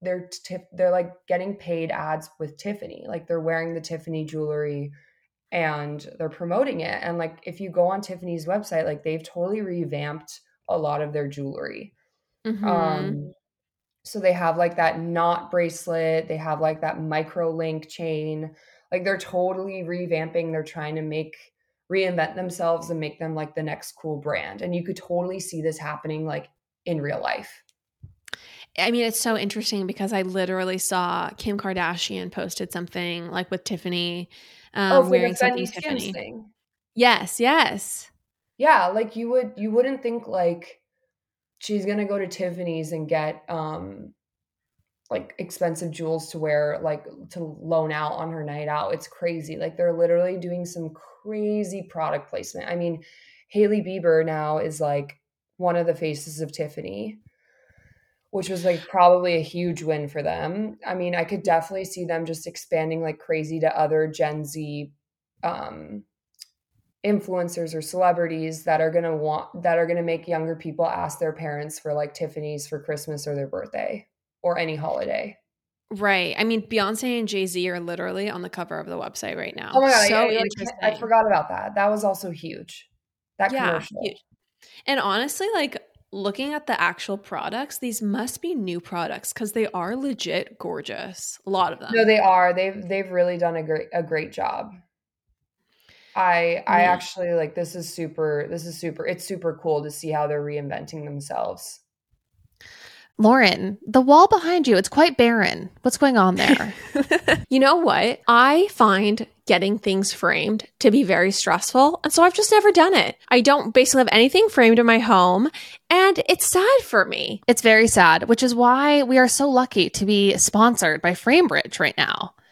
they're tif- they're like getting paid ads with Tiffany. Like they're wearing the Tiffany jewelry, and they're promoting it. And like if you go on Tiffany's website, like they've totally revamped a lot of their jewelry. Mm-hmm. Um, so they have like that knot bracelet. They have like that micro link chain. Like they're totally revamping. They're trying to make, reinvent themselves and make them like the next cool brand. And you could totally see this happening like in real life. I mean, it's so interesting because I literally saw Kim Kardashian posted something like with Tiffany um, oh, wearing something Tiffany. Thing. Yes, yes. Yeah, like you would, you wouldn't think like she's going to go to Tiffany's and get um, like expensive jewels to wear, like to loan out on her night out. It's crazy. Like they're literally doing some crazy product placement. I mean, Hailey Bieber now is like one of the faces of Tiffany, which was like probably a huge win for them. I mean, I could definitely see them just expanding like crazy to other Gen Z um influencers or celebrities that are going to want, that are going to make younger people ask their parents for like Tiffany's for Christmas or their birthday or any holiday. Right. I mean, Beyonce and Jay-Z are literally on the cover of the website right now. Oh my God. So yeah, interesting. I forgot about that. That was also huge. That yeah, commercial. Huge. And honestly, like looking at the actual products, these must be new products because they are legit gorgeous. A lot of them. No, they are. They've, they've really done a great, a great job. I I actually like this is super this is super it's super cool to see how they're reinventing themselves. Lauren, the wall behind you, it's quite barren. What's going on there? You know what? I find getting things framed to be very stressful. And so I've just never done it. I don't basically have anything framed in my home. And it's sad for me. It's very sad, which is why we are so lucky to be sponsored by Framebridge right now.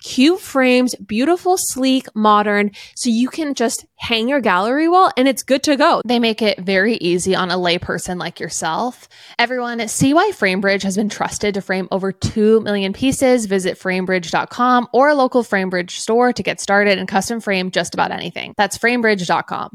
cute frames, beautiful, sleek, modern, so you can just hang your gallery wall and it's good to go. They make it very easy on a layperson like yourself. Everyone, see why Framebridge has been trusted to frame over two million pieces. Visit framebridge dot com or a local Framebridge store to get started and custom frame just about anything. That's framebridge dot com.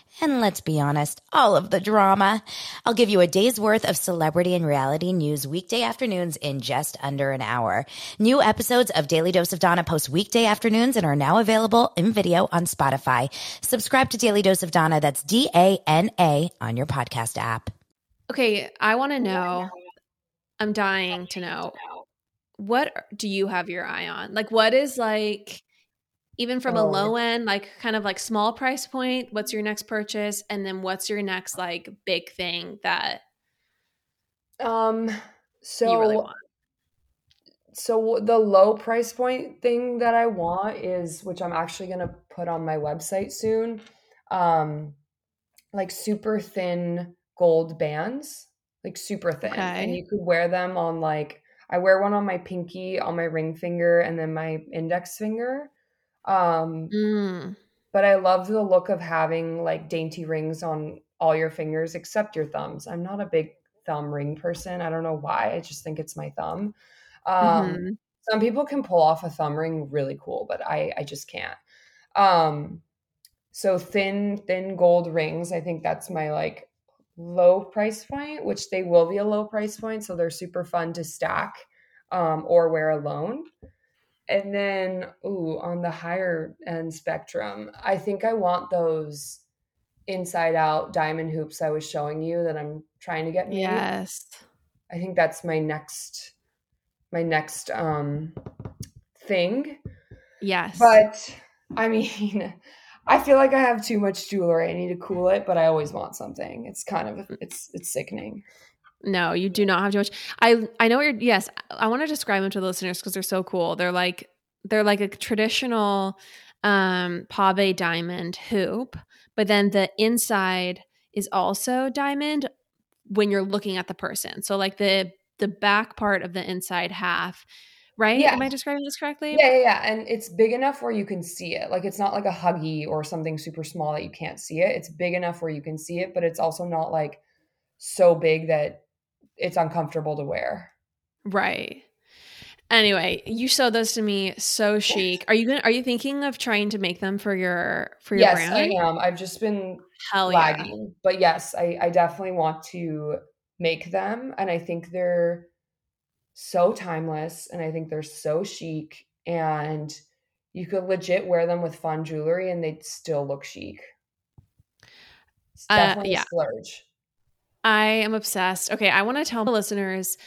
And let's be honest, all of the drama. I'll give you a day's worth of celebrity and reality news weekday afternoons in just under an hour. New episodes of Daily Dose of Donna post weekday afternoons and are now available in video on Spotify. Subscribe to Daily Dose of Donna, that's D A N A, on your podcast app. Okay, I want to know, I'm dying to know, what do you have your eye on? Like, what is like... Even from a low end, like kind of like small price point, what's your next purchase? And then what's your next like big thing that um, so, you really want? So the low price point thing that I want is, which I'm actually going to put on my website soon, um, like super thin gold bands, like super thin. Okay. And you could wear them on like, I wear one on my pinky, on my ring finger, and then my index finger. Um, mm. But I love the look of having like dainty rings on all your fingers except your thumbs. I'm not a big thumb ring person. I don't know why. I just think it's my thumb. Um, mm-hmm. Some people can pull off a thumb ring really cool, but I, I just can't. Um, so thin, thin gold rings. I think that's my like low price point, which they will be a low price point. So they're super fun to stack, um, or wear alone. And then, ooh, on the higher end spectrum, I think I want those inside out diamond hoops I was showing you that I'm trying to get made. Yes. I think that's my next, my next um, thing. Yes. But I mean, I feel like I have too much jewelry. I need to cool it, but I always want something. It's kind of, it's, it's sickening. No, you do not have too much. I I know what you're, yes, I want to describe them to the listeners because they're so cool. They're like, they're like a traditional um, pave diamond hoop, but then the inside is also diamond when you're looking at the person. So like the, the back part of the inside half, right? Yeah. Am I describing this correctly? Yeah, yeah, yeah. And it's big enough where you can see it. Like it's not like a huggy or something super small that you can't see it. It's big enough where you can see it, but it's also not like so big that it's uncomfortable to wear. Right. Anyway, you showed those to me. So chic. Are you gonna, are you thinking of trying to make them for your, for your yes, brand? Yes, I am. I've just been Hell lagging, yeah. But yes, I, I definitely want to make them. And I think they're so timeless and I think they're so chic and you could legit wear them with fun jewelry and they'd still look chic. It's definitely uh, yeah. a splurge. I am obsessed. Okay, I want to tell the listeners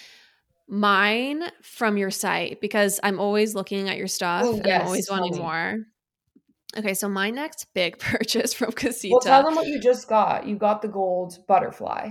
mine from your site because I'm always looking at your stuff. Oh, yes. And I'm always wanting more. Okay, so my next big purchase from Casita. Well, tell them what you just got. You got the gold butterfly.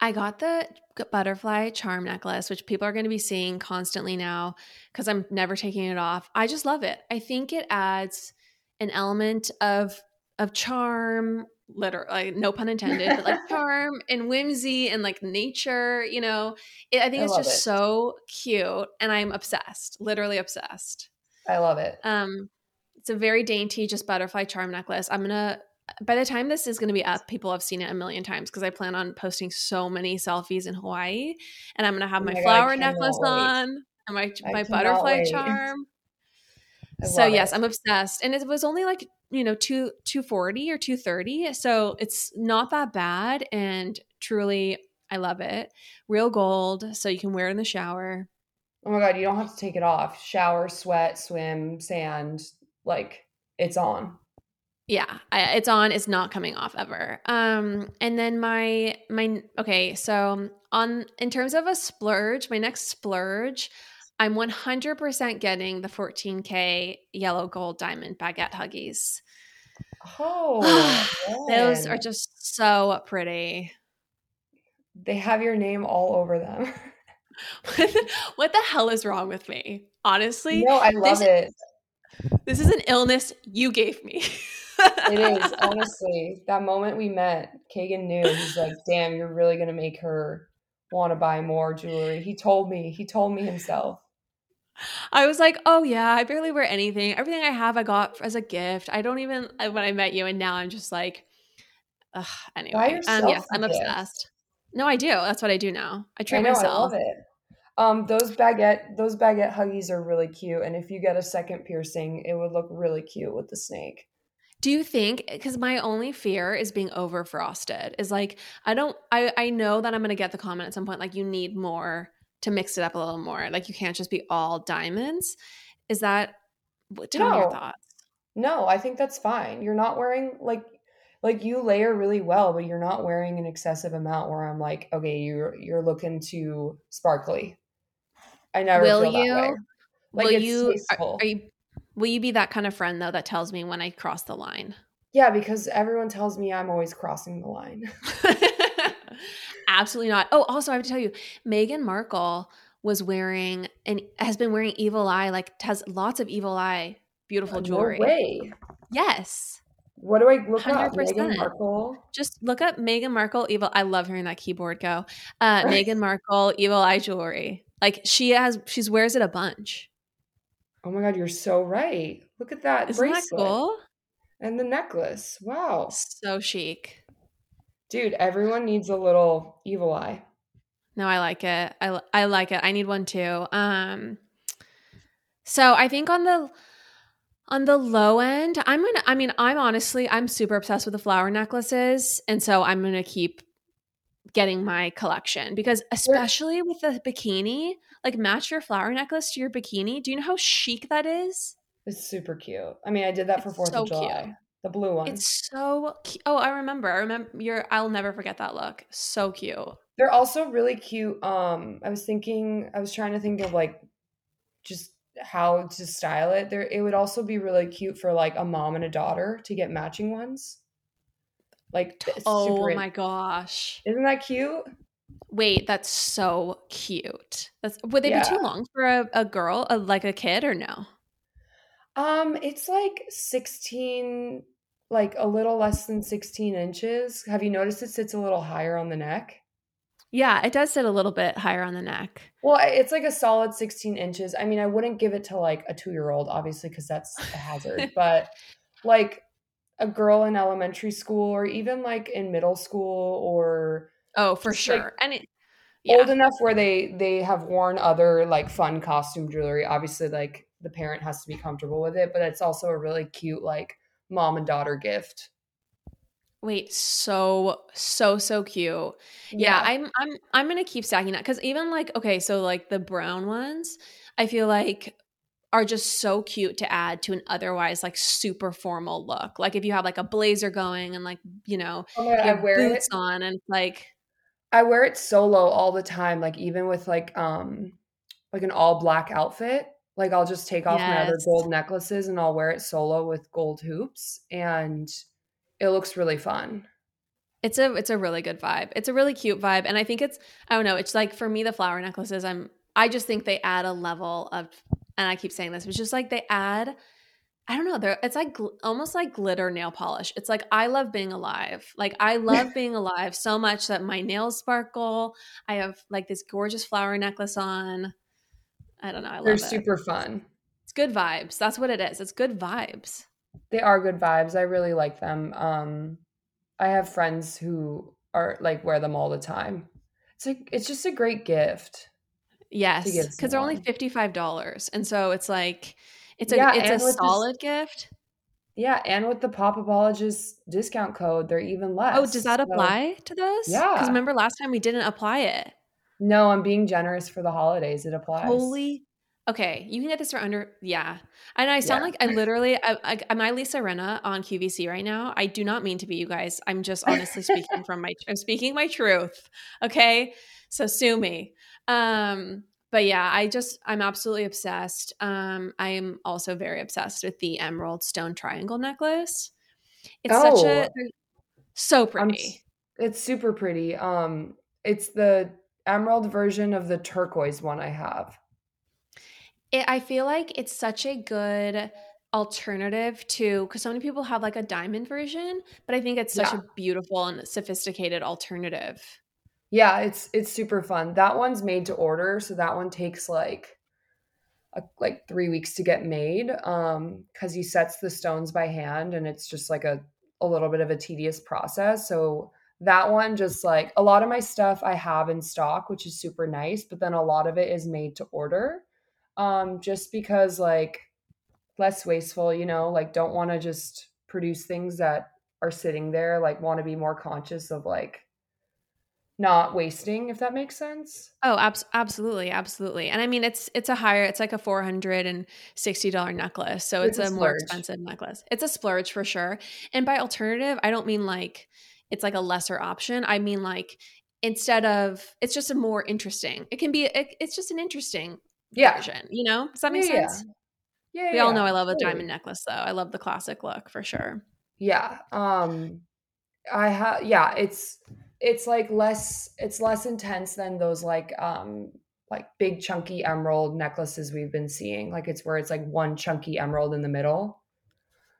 I got the butterfly charm necklace, which people are going to be seeing constantly now because I'm never taking it off. I just love it. I think it adds an element of of charm. Literally, like, no pun intended, but like charm and whimsy and like nature, you know, it, I think I it's just it. so cute and I'm obsessed, literally obsessed. I love it. Um, it's a very dainty, just butterfly charm necklace. I'm going to, by the time this is going to be up, people have seen it a million times because I plan on posting so many selfies in Hawaii and I'm going to have my, oh my flower God, necklace wait. on and my, I my butterfly wait. charm. So yes, I'm obsessed. And it was only like you know, two, two forty or two thirty. So it's not that bad. And truly, I love it. Real gold. So you can wear it in the shower. Oh my God. You don't have to take it off. Shower, sweat, swim, sand, like it's on. Yeah. I, it's on. It's not coming off ever. Um, and then my, my, okay. So on, in terms of a splurge, my next splurge, I'm one hundred percent getting the fourteen K yellow gold diamond baguette huggies. Oh, those are just so pretty. They have your name all over them. What the hell is wrong with me? Honestly. No, I love this, it. This is an illness you gave me. It is. Honestly, that moment we met, Kagan knew. He's like, damn, you're really going to make her want to buy more jewelry. He told me. He told me himself. I was like, oh yeah, I barely wear anything. Everything I have, I got as a gift. I don't even, when I met you, and now I'm just like, ugh, anyway. Um, yeah, I'm obsessed. No, I do. That's what I do now. I treat I know, myself. I love it. Um, those baguette, those baguette huggies are really cute. And if you get a second piercing, it would look really cute with the snake. Do you think, because my only fear is being over frosted, is like, I don't, I, I know that I'm going to get the comment at some point, like you need more to mix it up a little more. Like you can't just be all diamonds. Is that, what do you have your thoughts? No, I think that's fine. You're not wearing like, like you layer really well, but you're not wearing an excessive amount where I'm like, okay, you're, you're looking too sparkly. I never will feel you, that way. Like will it's you, are, are you, will you be that kind of friend though that tells me when I cross the line? Yeah, because everyone tells me I'm always crossing the line. Absolutely not. Oh, also I have to tell you, Meghan Markle was wearing and has been wearing evil eye, like has lots of evil eye, beautiful jewelry. No way. Yes. What do I look up? Meghan Markle. Just look up Meghan Markle evil. I love hearing that keyboard go. Uh, Meghan Markle evil eye jewelry. Like she has, she's wears it a bunch. Oh my God, you're so right. Look at that bracelet. Isn't that cool? And the necklace. Wow. So chic. Dude, everyone needs a little evil eye. No, I like it. I, I like it. I need one too. Um, so I think on the on the low end, I'm going to – I mean, I'm honestly – I'm super obsessed with the flower necklaces, and so I'm going to keep getting my collection because especially with the bikini, like match your flower necklace to your bikini. Do you know how chic that is? It's super cute. I mean, I did that for Fourth of July. Cute. The blue one. It's so cute. Oh, I remember. I remember your I'll never forget that look. So cute. They're also really cute. Um, I was thinking I was trying to think of like just how to style it. There it would also be really cute for like a mom and a daughter to get matching ones. Like oh super my in- gosh. Isn't that cute? Wait, that's so cute. That's would they yeah. be too long for a, a girl, a, like a kid or no? Um, it's like sixteen, like a little less than sixteen inches. Have you noticed it sits a little higher on the neck? Yeah, it does sit a little bit higher on the neck. Well, it's like a solid sixteen inches. I mean, I wouldn't give it to like a two-year-old, obviously, because that's a hazard. But like a girl in elementary school or even like in middle school or oh, for sure. Like, and it, yeah. old enough where they they have worn other like fun costume jewelry, obviously like the parent has to be comfortable with it, but it's also a really cute, like mom and daughter gift. Wait, so, so, so cute. Yeah. yeah I'm, I'm, I'm going to keep stacking that. Cause even like, okay. So like the brown ones, I feel like are just so cute to add to an otherwise like super formal look. Like if you have like a blazer going and like, you know, oh God, you have I wear boots it. on and like, I wear it solo all the time. Like even with like, um, like an all black outfit. Like I'll just take off yes. my other gold necklaces and I'll wear it solo with gold hoops and it looks really fun. It's a it's a really good vibe. It's a really cute vibe. And I think it's I don't know, it's like for me the flower necklaces, I'm I just think they add a level of and I keep saying this, but it's just like they add I don't know, they're it's like gl- almost like glitter nail polish. It's like I love being alive. Like I love being alive so much that my nails sparkle. I have like this gorgeous flower necklace on. I don't know. I love They're it. Super fun. It's good vibes. That's what it is. It's good vibes. They are good vibes. I really like them. Um, I have friends who are like wear them all the time. It's like it's just a great gift. Yes, because they're only fifty-five dollars, and so it's like it's a yeah, it's a solid this, gift. Yeah, and with the Popapologist discount code, they're even less. Oh, does that so, apply to those? Yeah. Because remember last time we didn't apply it. No, I'm being generous for the holidays. It applies. Holy. Okay, you can get this for under – yeah. And I sound yeah. like I literally – I, am I Lisa Rinna on Q V C right now? I do not mean to be, you guys. I'm just honestly speaking from my – I'm speaking my truth, okay? So sue me. Um, but yeah, I just – I'm absolutely obsessed. Um, I am also very obsessed with the Emerald Stone Triangle necklace. It's oh, such a – so pretty. I'm, it's super pretty. Um, it's the emerald version of the turquoise one I have. It, I feel like it's such a good alternative to, because so many people have like a diamond version, but I think it's such yeah. a beautiful and sophisticated alternative. Yeah, it's it's super fun. That one's made to order, so that one takes like a, like three weeks to get made, um, because he sets the stones by hand, and it's just like a a little bit of a tedious process. So that one, just like a lot of my stuff I have in stock, which is super nice, but then a lot of it is made to order. Um, just because like less wasteful, you know, like don't want to just produce things that are sitting there, like want to be more conscious of like not wasting, if that makes sense. Oh, ab- absolutely. Absolutely. And I mean, it's, it's a higher, it's like a four hundred sixty dollars necklace. So it's, it's a, a more expensive necklace. It's a splurge for sure. And by alternative, I don't mean like, it's like a lesser option. I mean like instead of, it's just a more interesting, it can be, it, it's just an interesting yeah. version, you know? Does that make yeah, sense? Yeah. yeah we yeah, all know I love a diamond totally. necklace though. I love the classic look for sure. Yeah. Um I have yeah, it's it's like less it's less intense than those like um like big chunky emerald necklaces we've been seeing. Like it's where it's like one chunky emerald in the middle.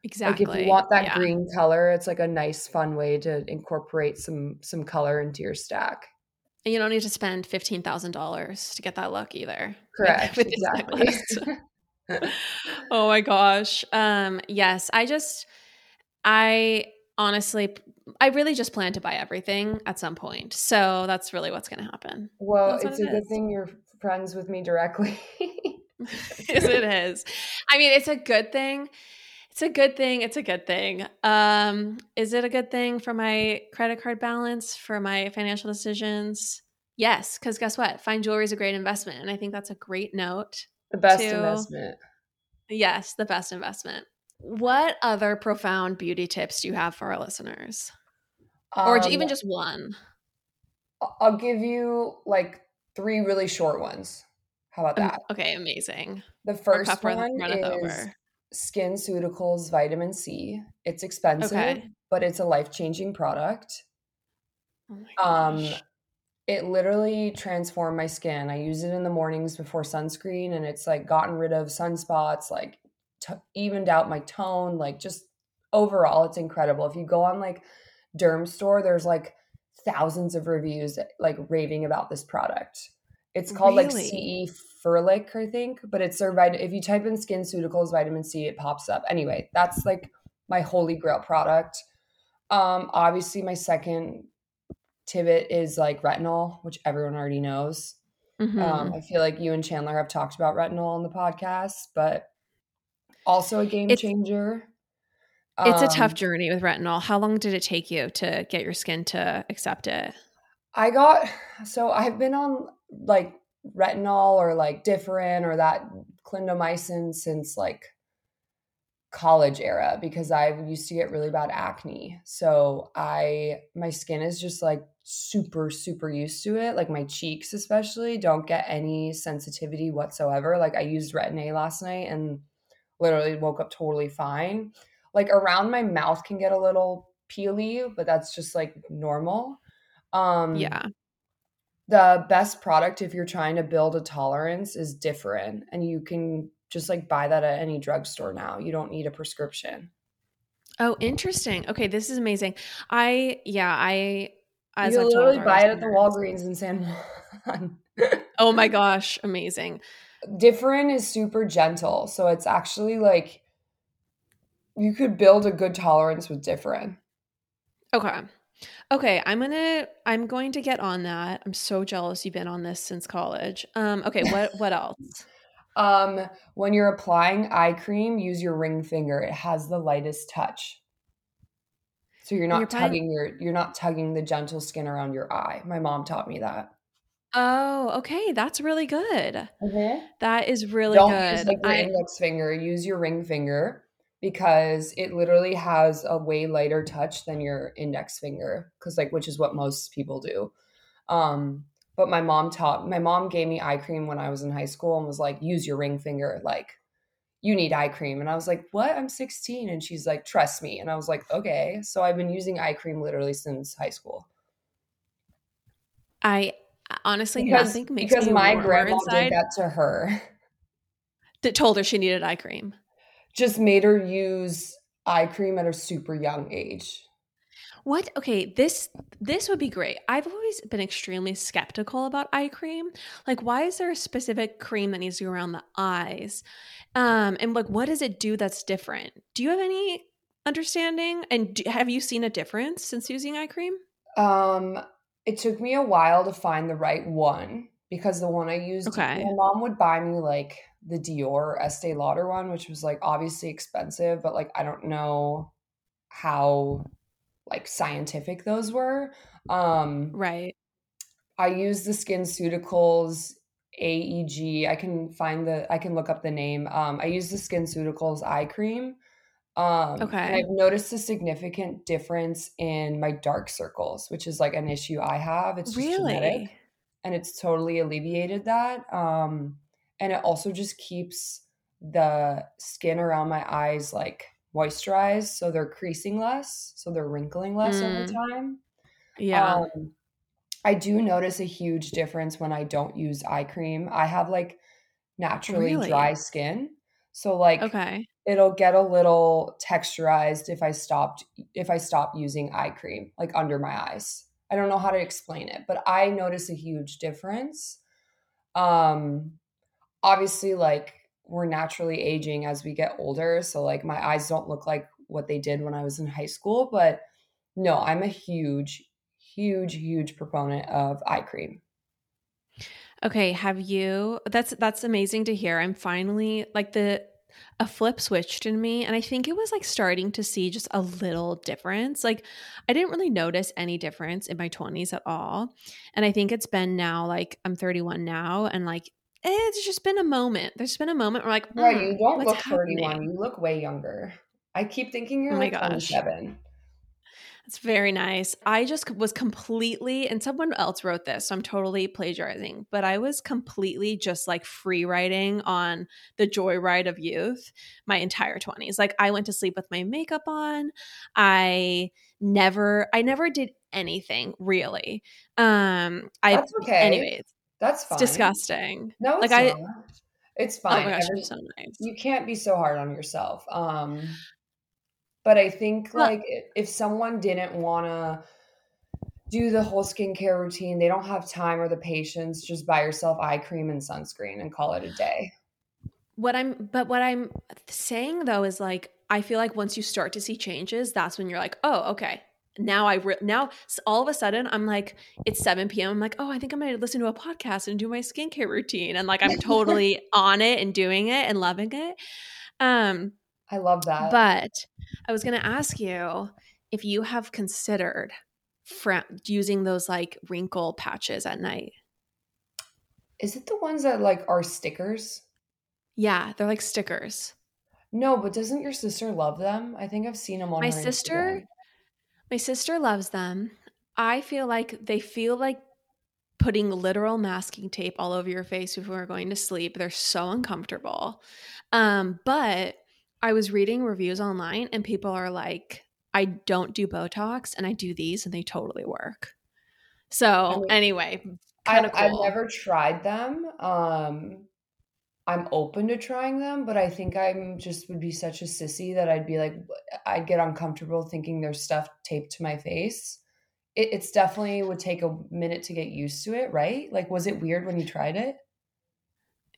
Exactly. Like if you want that yeah. green color, it's like a nice fun way to incorporate some some color into your stack. And you don't need to spend fifteen thousand dollars to get that look either. Correct. With, with exactly. Oh my gosh. Um, yes. I just, I honestly, I really just plan to buy everything at some point. So that's really what's going to happen. Well, it's a good thing you're friends with me directly. Yes, it is. I mean, it's a good thing. It's a good thing. It's a good thing. Um, is it a good thing for my credit card balance, for my financial decisions? Yes, because guess what? Fine jewelry is a great investment, and I think that's a great note. The best to, investment. Yes, the best investment. What other profound beauty tips do you have for our listeners? Um, or even just one? I'll give you like three really short ones. How about that? Um, okay, amazing. The first one run is... Over. SkinCeuticals vitamin C. It's expensive, okay. but it's a life-changing product. Oh my gosh. Um, it literally transformed my skin. I use it in the mornings before sunscreen, and it's like gotten rid of sunspots, like t- evened out my tone, like just overall, it's incredible. If you go on like Derm Store, there's like thousands of reviews like raving about this product. It's called really? like C E Furlick, I think, but it's their vitamin. If you type in SkinCeuticals vitamin C, it pops up. Anyway, that's like my holy grail product. Um, obviously, my second tidbit is like retinol, which everyone already knows. Mm-hmm. Um, I feel like you and Chandler have talked about retinol on the podcast, but also a game it's, changer. It's um, a tough journey with retinol. How long did it take you to get your skin to accept it? I got so I've been on like retinol or like Differin or that clindamycin since like college era because I used to get really bad acne. So I my skin is just like super super used to it. Like my cheeks especially don't get any sensitivity whatsoever. Like I used Retin-A last night and literally woke up totally fine. Like around my mouth can get a little peely, but that's just like normal. Um, yeah. The best product if you're trying to build a tolerance is Differin, and you can just like buy that at any drugstore now. You don't need a prescription. Oh, interesting. Okay, this is amazing. I yeah, I as you literally buy it at the Walgreens in San Juan. Oh my gosh, amazing. Differin is super gentle, so it's actually like you could build a good tolerance with Differin. Okay. Okay, I'm gonna I'm going to get on that. I'm so jealous you've been on this since college. Um, okay, what what else? Um, when you're applying eye cream, use your ring finger. It has the lightest touch. So you're not you're tugging probably- your, you're not tugging the gentle skin around your eye. My mom taught me that. Oh, okay. That's really good. Mm-hmm. That is really Don't good. Don't use like your I- index finger. Use your ring finger because it literally has a way lighter touch than your index finger. Cause like, which is what most people do. Um, but my mom taught, my mom gave me eye cream when I was in high school and was like, use your ring finger. Like, you need eye cream. And I was like, what? I'm sixteen. And she's like, trust me. And I was like, okay. So I've been using eye cream literally since high school. I honestly, because, nothing makes because me my grandma inside. Did that to her. That told her she needed eye cream. Just made her use eye cream at a super young age. What? Okay, this this would be great. I've always been extremely skeptical about eye cream. Like, why is there a specific cream that needs to go around the eyes? Um, and like, what does it do that's different? Do you have any understanding? And do, have you seen a difference since using eye cream? Um, it took me a while to find the right one because the one I used, okay. my mom would buy me like the Dior Estee Lauder one, which was like obviously expensive, but like I don't know how like scientific those were. Um, right. I use the SkinCeuticals A E G. I can find the, I can look up the name. Um, I use the SkinCeuticals eye cream. Um, okay. And I've noticed a significant difference in my dark circles, which is like an issue I have. It's just really genetic, and it's totally alleviated that. Um, and it also just keeps the skin around my eyes like moisturized, so they're creasing less, so they're wrinkling less mm. over time. Yeah. Um, I do notice a huge difference when I don't use eye cream. I have like naturally really? dry skin. So like okay. it'll get a little texturized if I stopped if I stop using eye cream, like under my eyes. I don't know how to explain it, but I notice a huge difference. Um obviously like we're naturally aging as we get older. So like my eyes don't look like what they did when I was in high school, but no, I'm a huge, huge, huge proponent of eye cream. Okay. Have you, that's, that's amazing to hear. I'm finally like the, a flip switched in me. And I think it was like starting to see just a little difference. Like I didn't really notice any difference in my twenties at all. And I think it's been now, like I'm thirty-one now. And like, it's just been a moment. There's been a moment where like, mm, right, you don't look happening? thirty-one. You look way younger. I keep thinking you're oh like twenty-seven. That's very nice. I just was completely, and someone else wrote this, so I'm totally plagiarizing, but I was completely just like free riding on the joyride of youth my entire twenties. Like I went to sleep with my makeup on. I never, I never did anything really. Um, I, That's okay. Anyways. That's fine. It's disgusting. No, it's like not. I, it's fine. Oh my gosh, it's so nice. You can't be so hard on yourself. Um, but I think well, like if someone didn't want to do the whole skincare routine, they don't have time or the patience, just buy yourself eye cream and sunscreen and call it a day. What I'm, but what I'm saying though is like, I feel like once you start to see changes, that's when you're like, oh, okay. Now I re- now all of a sudden I'm like it's seven p.m. I'm like, oh, I think I'm gonna listen to a podcast and do my skincare routine, and like I'm totally on it and doing it and loving it. Um, I love that. But I was gonna ask you if you have considered fra- using those like wrinkle patches at night. Is it the ones that like are stickers? Yeah, they're like stickers. No, but doesn't your sister love them? I think I've seen them on my her sister. Instagram. My sister loves them. I feel like they feel like putting literal masking tape all over your face before going to sleep. They're so uncomfortable. Um, but I was reading reviews online and people are like, I don't do Botox and I do these and they totally work. So I mean, anyway, kind of cool. I've never tried them. Um, I'm open to trying them, but I think I'm just would be such a sissy that I'd be like, I'd get uncomfortable thinking there's stuff taped to my face. It, it's definitely would take a minute to get used to it, right? Like, was it weird when you tried it?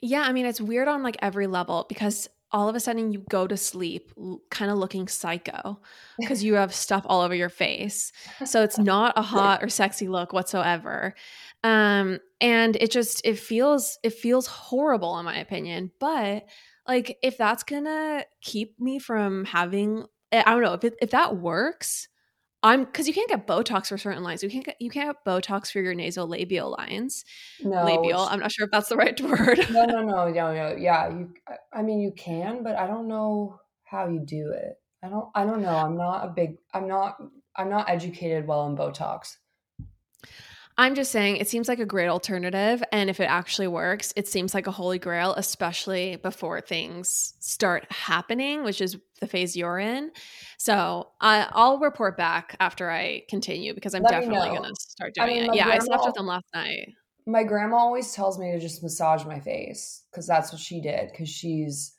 Yeah. I mean, it's weird on like every level because all of a sudden you go to sleep kind of looking psycho because you have stuff all over your face. So it's not a hot or sexy look whatsoever. Um, and it just, it feels, it feels horrible in my opinion, but like, if that's gonna keep me from having, I don't know if it, if that works, I'm, cause you can't get Botox for certain lines. You can't get, you can't get Botox for your nasolabial lines. No. Labial. I'm not sure if that's the right word. no, no, no, no, no. Yeah. You, I mean, you can, but I don't know how you do it. I don't, I don't know. I'm not a big, I'm not, I'm not educated well in Botox. I'm just saying it seems like a great alternative. And if it actually works, it seems like a holy grail, especially before things start happening, which is the phase you're in. So I, I'll report back after I continue because I'm Let definitely going to start doing I mean, it. Yeah, grandma, I slept with them last night. My grandma always tells me to just massage my face because that's what she did because she's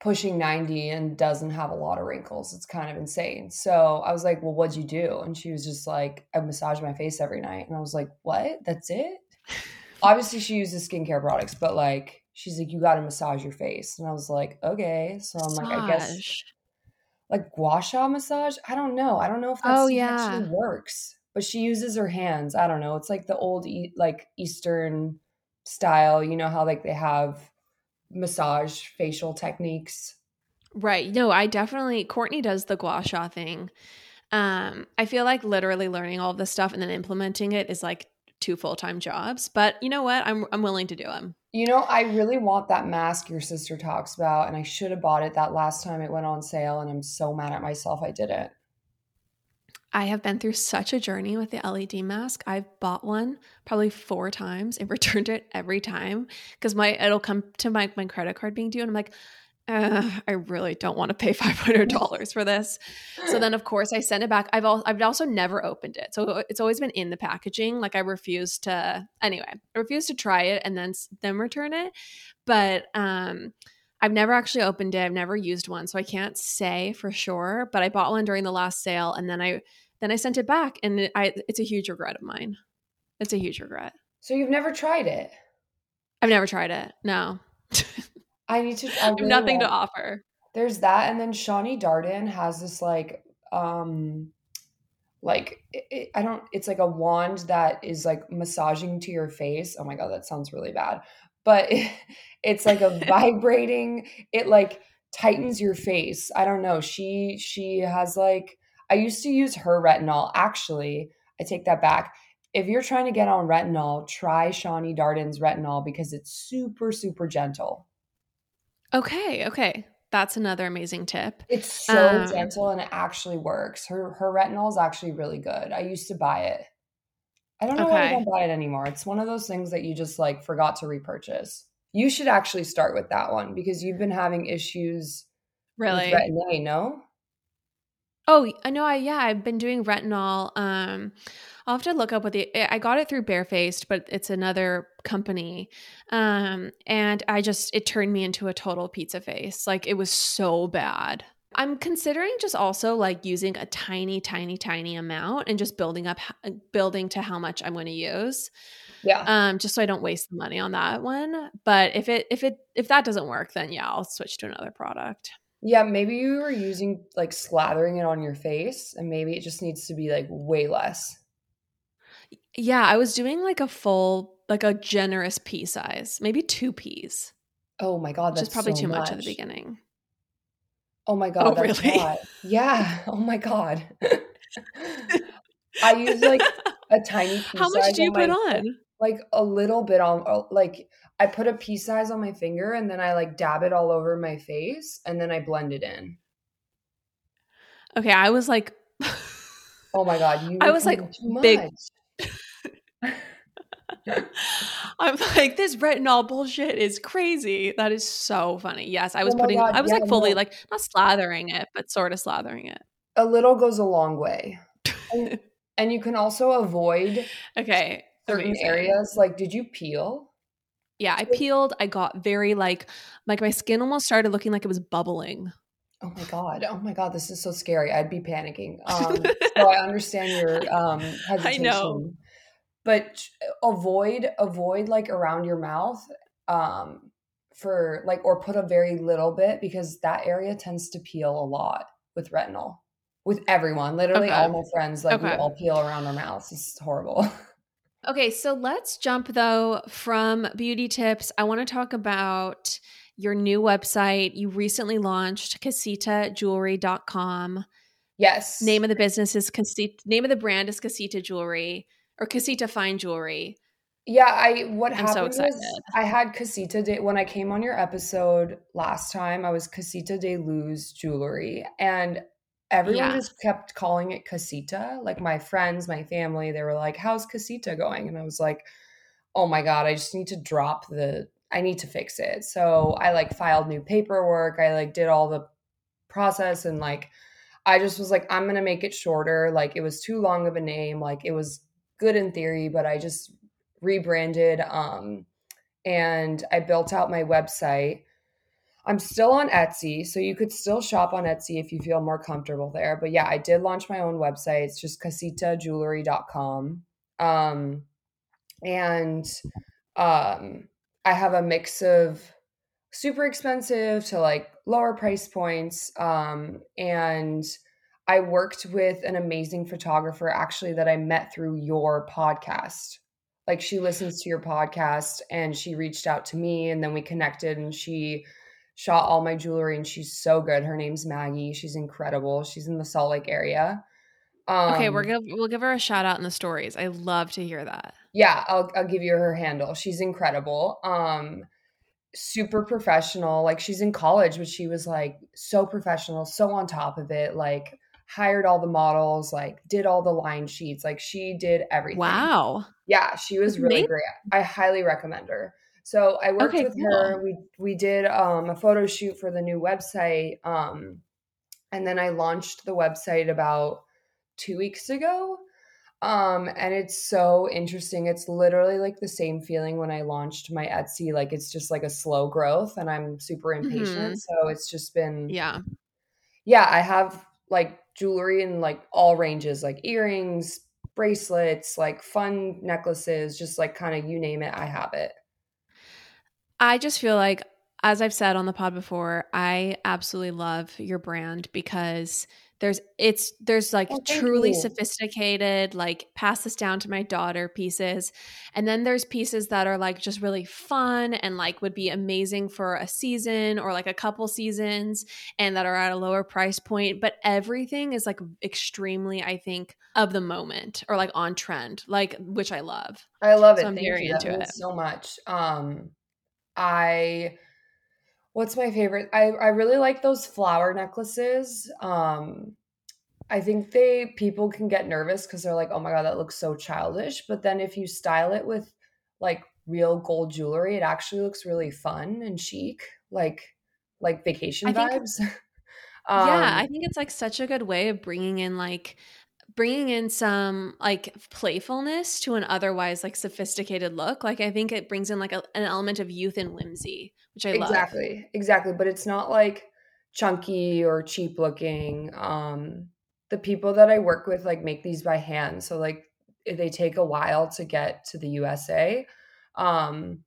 pushing ninety and doesn't have a lot of wrinkles. It's kind of insane. So I was like, well, what'd you do? And she was just like, I massage my face every night. And I was like, what? That's it? Obviously she uses skincare products, but like, she's like, you got to massage your face. And I was like, okay. So I'm like, I guess like gua sha massage. I don't know. I don't know if that oh, yeah. actually works, but she uses her hands. I don't know. It's like the old, e- like Eastern style, you know how like they have massage facial techniques. Right. No, I definitely, Courtney does the gua sha thing. Um, I feel like literally learning all of this stuff and then implementing it is like two full-time jobs, but you know what? I'm, I'm willing to do them. You know, I really want that mask your sister talks about and I should have bought it that last time it went on sale and I'm so mad at myself I didn't. I have been through such a journey with the L E D mask. I've bought one probably four times and returned it every time because my it'll come to my, my credit card being due and I'm like, uh, I really don't want to pay five hundred dollars for this. So then of course I sent it back. I've al- I've also never opened it. So it's always been in the packaging. Like I refuse to – anyway, I refuse to try it and then, then return it. But um I've never actually opened it. I've never used one. So I can't say for sure, but I bought one during the last sale and then I then I sent it back and it, I, it's a huge regret of mine. It's a huge regret. So you've never tried it? I've never tried it. No. I need to I really I have nothing want. to offer. There's that and then Shawnee Darden has this like um like it, it, I don't it's like a wand that is like massaging to your face. Oh my God, that sounds really bad. But it's like a vibrating, it like tightens your face. I don't know. She, she has like, I used to use her retinol. Actually, I take that back. If you're trying to get on retinol, try Shawnee Darden's retinol because it's super, super gentle. Okay. Okay. That's another amazing tip. It's so um, gentle and it actually works. Her, her retinol is actually really good. I used to buy it. I don't know okay. why I don't buy it anymore. It's one of those things that you just like forgot to repurchase. You should actually start with that one because you've been having issues really? with retinol, no? Oh, I know. I, yeah, I've been doing retinol. Um, I'll have to look up what the – I got it through Barefaced, but it's another company. Um, and I just – it turned me into a total pizza face. Like it was so bad. I'm considering just also like using a tiny, tiny, tiny amount and just building up, building to how much I'm going to use. Yeah. Um, just so I don't waste the money on that one. But if it, if it, if that doesn't work, then yeah, I'll switch to another product. Yeah. Maybe you were using like slathering it on your face and maybe it just needs to be like way less. Yeah. I was doing like a full, like a generous pea size, maybe two peas. Oh my God. That's probably so too much. much at the beginning. Oh my God. Oh, that's really? Hot. Yeah. Oh my God. I use like a tiny pea size. How much do you put on? Like a little bit on, like I put a pea size on my finger and then I like dab it all over my face and then I blend it in. Okay. I was like, oh my God. You I was like big. I'm like, this retinol bullshit is crazy. That is so funny. Yes, I was oh putting, God, I was yeah, like fully no. like not slathering it, but sort of slathering it. A little goes a long way. And, and you can also avoid okay, certain amazing. areas. Like, did you peel? Yeah, I peeled. I got very like, like my skin almost started looking like it was bubbling. Oh my God. Oh my God. This is so scary. I'd be panicking. Um, so I understand your um, hesitation. I know. But avoid, avoid like around your mouth um, for like, or put a very little bit because that area tends to peel a lot with retinol, with everyone, literally okay. all my friends, like okay. we all peel around our mouths. It's horrible. Okay, so let's jump though from beauty tips. I want to talk about your new website. You recently launched casita jewelry dot com. Yes. Name of the business is Casita. Name of the brand is Casita Jewelry or Casita Fine Jewelry. Yeah, I what I'm happened so excited. Was I had Casita de when I came on your episode last time. I was Casita de Luz Jewelry, and everyone yeah. just kept calling it Casita. Like my friends, my family, they were like, "How's Casita going?" And I was like, "Oh my god, I just need to drop the. I need to fix it." So I like filed new paperwork. I like did all the process, and like I just was like, "I'm gonna make it shorter." Like it was too long of a name. Like it was good in theory, but I just rebranded um and I built out my website. I'm still on Etsy, so you could still shop on Etsy if you feel more comfortable there. But yeah, I did launch my own website. It's just casita jewelry dot com. Um and um I have a mix of super expensive to like lower price points. Um and I worked with an amazing photographer actually that I met through your podcast. Like she listens to your podcast and she reached out to me and then we connected and she shot all my jewelry and she's so good. Her name's Maggie. She's incredible. She's in the Salt Lake area. Um, okay. We're going to, we'll give her a shout out in the stories. I love to hear that. Yeah. I'll, I'll give you her handle. She's incredible. Um, super professional. Like she's in college, but she was like so professional, so on top of it, like hired all the models, like did all the line sheets. Like she did everything. Wow. Yeah. She was really Maybe. great. I highly recommend her. So I worked okay, with cool. her. We, we did um, a photo shoot for the new website. Um, and then I launched the website about two weeks ago. Um, and it's so interesting. It's literally like the same feeling when I launched my Etsy. Like it's just like a slow growth and I'm super impatient. Mm-hmm. So it's just been, yeah, yeah, I have like jewelry in like all ranges, like earrings, bracelets, like fun necklaces, just like kind of you name it, I have it. I just feel like, as I've said on the pod before, I absolutely love your brand because there's it's there's like oh, truly you. sophisticated, like pass this down to my daughter pieces. And then there's pieces that are like just really fun and like would be amazing for a season or like a couple seasons and that are at a lower price point. But everything is like extremely, I think, of the moment or like on trend, like which I love. I love it. So I'm Thank very you. into it so much. Um I, what's my favorite? I, I really like those flower necklaces. Um, I think they, people can get nervous cause they're like, oh my God, that looks so childish. But then if you style it with like real gold jewelry, it actually looks really fun and chic, like, like vacation I vibes. Think, um, yeah. I think it's like such a good way of bringing in like, bringing in some like playfulness to an otherwise like sophisticated look. Like I think it brings in like a, an element of youth and whimsy, which I exactly, love. Exactly. Exactly. But it's not like chunky or cheap looking. Um, the people that I work with like make these by hand. So like they take a while to get to the U S A. Um,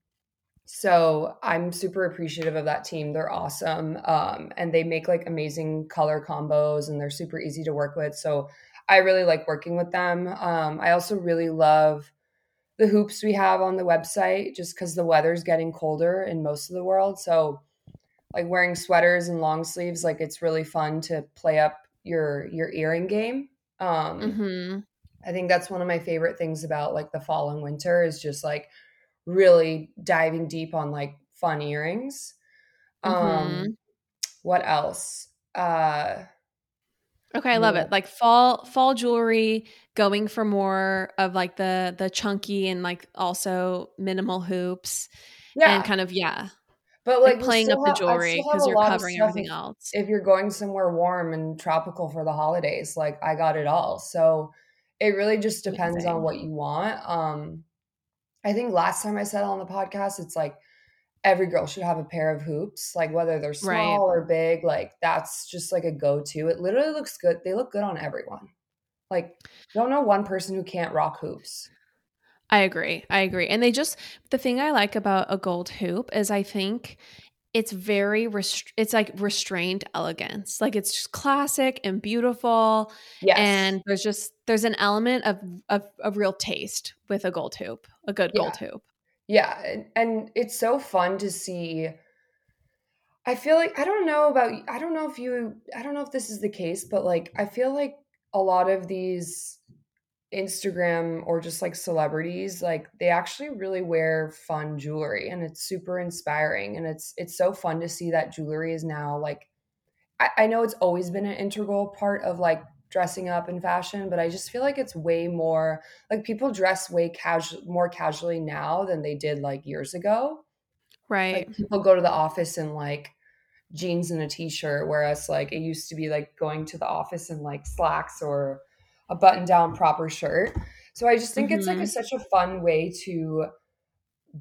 so I'm super appreciative of that team. They're awesome. Um, and they make like amazing color combos and they're super easy to work with. So I really like working with them. Um, I also really love the hoops we have on the website just because the weather's getting colder in most of the world. So like wearing sweaters and long sleeves, like it's really fun to play up your, your earring game. Um, mm-hmm. I think that's one of my favorite things about like the fall and winter is just like really diving deep on like fun earrings. Um, mm-hmm. What else? Uh, Okay, I love it. Like fall fall jewelry, going for more of like the the chunky and like also minimal hoops. Yeah. And kind of yeah. But like, like playing up the jewelry because you're covering everything else. If you're going somewhere warm and tropical for the holidays, like I got it all. So it really just depends Amazing. on what you want. Um I think last time I said on the podcast, it's like every girl should have a pair of hoops, like whether they're small right. or big, like that's just like a go-to. It literally looks good. They look good on everyone. Like I don't know one person who can't rock hoops. I agree. I agree. And they just, the thing I like about a gold hoop is I think it's very rest- it's like restrained elegance. Like it's just classic and beautiful. Yes. And there's just there's an element of of a real taste with a gold hoop, a good yeah. gold hoop. Yeah, and, and it's so fun to see. I feel like I don't know about I don't know if you I don't know if this is the case, but like I feel like a lot of these Instagram or just like celebrities, like they actually really wear fun jewelry, and it's super inspiring, and it's it's so fun to see that jewelry is now like I, I know it's always been an integral part of like dressing up and fashion, but I just feel like it's way more like people dress way casual more casually now than they did like years ago. Right. Like people go to the office in like jeans and a t-shirt, whereas like it used to be like going to the office in like slacks or a button-down proper shirt. So I just think mm-hmm. it's like a, such a fun way to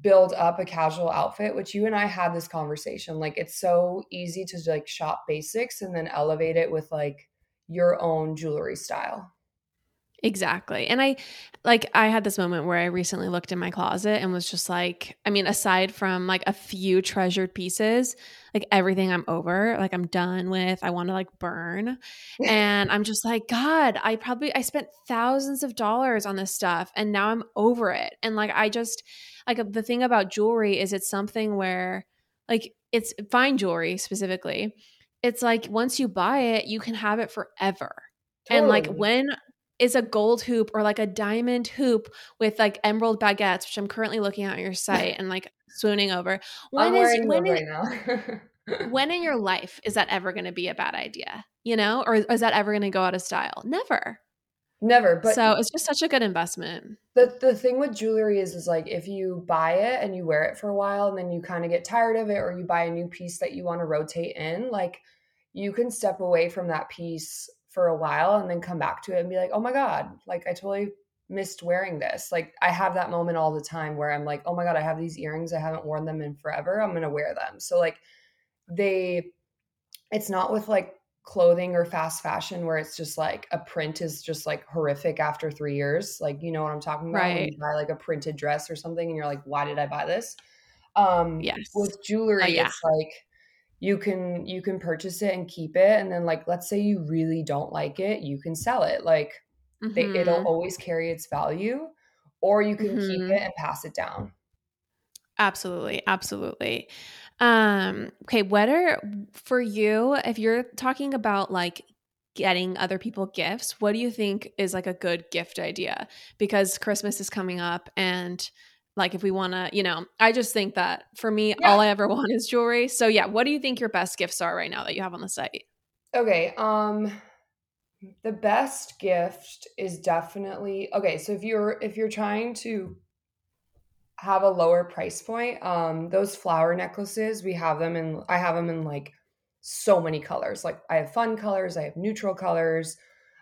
build up a casual outfit, which you and I had this conversation. Like it's so easy to like shop basics and then elevate it with like your own jewelry style. Exactly. And I like I had this moment where I recently looked in my closet and was just like, I mean, aside from like a few treasured pieces, like everything I'm over, like I'm done with, I want to like burn. And I'm just like, God, I probably I spent thousands of dollars on this stuff and now I'm over it. And like I just like the thing about jewelry is it's something where like it's fine jewelry specifically. It's like once you buy it, you can have it forever. Totally. And like when is a gold hoop or like a diamond hoop with like emerald baguettes, which I'm currently looking at on your site and like swooning over. When I'm wearing one right now. When in your life is that ever going to be a bad idea? You know, or is that ever going to go out of style? Never. Never. But so it's just such a good investment. The the thing with jewelry is, is like if you buy it and you wear it for a while and then you kind of get tired of it, or you buy a new piece that you want to rotate in, like you can step away from that piece for a while and then come back to it and be like, oh my God, like I totally missed wearing this. Like I have that moment all the time where I'm like, oh my God, I have these earrings. I haven't worn them in forever. I'm going to wear them. So like they, it's not with like clothing or fast fashion where it's just like a print is just like horrific after three years. Like, you know what I'm talking about? Right. When you buy like a printed dress or something and you're like, why did I buy this? Um, yes. With jewelry, uh, yeah. it's like, You can you can purchase it and keep it, and then like let's say you really don't like it, you can sell it. Like mm-hmm. they, it'll always carry its value, or you can mm-hmm. keep it and pass it down. Absolutely, absolutely. Um, okay, what are for you if you're talking about like getting other people gifts? What do you think is like a good gift idea? Because Christmas is coming up, and like if we want to, you know, I just think that for me, yeah. all I ever want is jewelry. So yeah, what do you think your best gifts are right now that you have on the site? Okay. Um, the best gift is definitely, okay. So if you're, if you're trying to have a lower price point, um, those flower necklaces, we have them in, I have them in like so many colors. Like I have fun colors. I have neutral colors.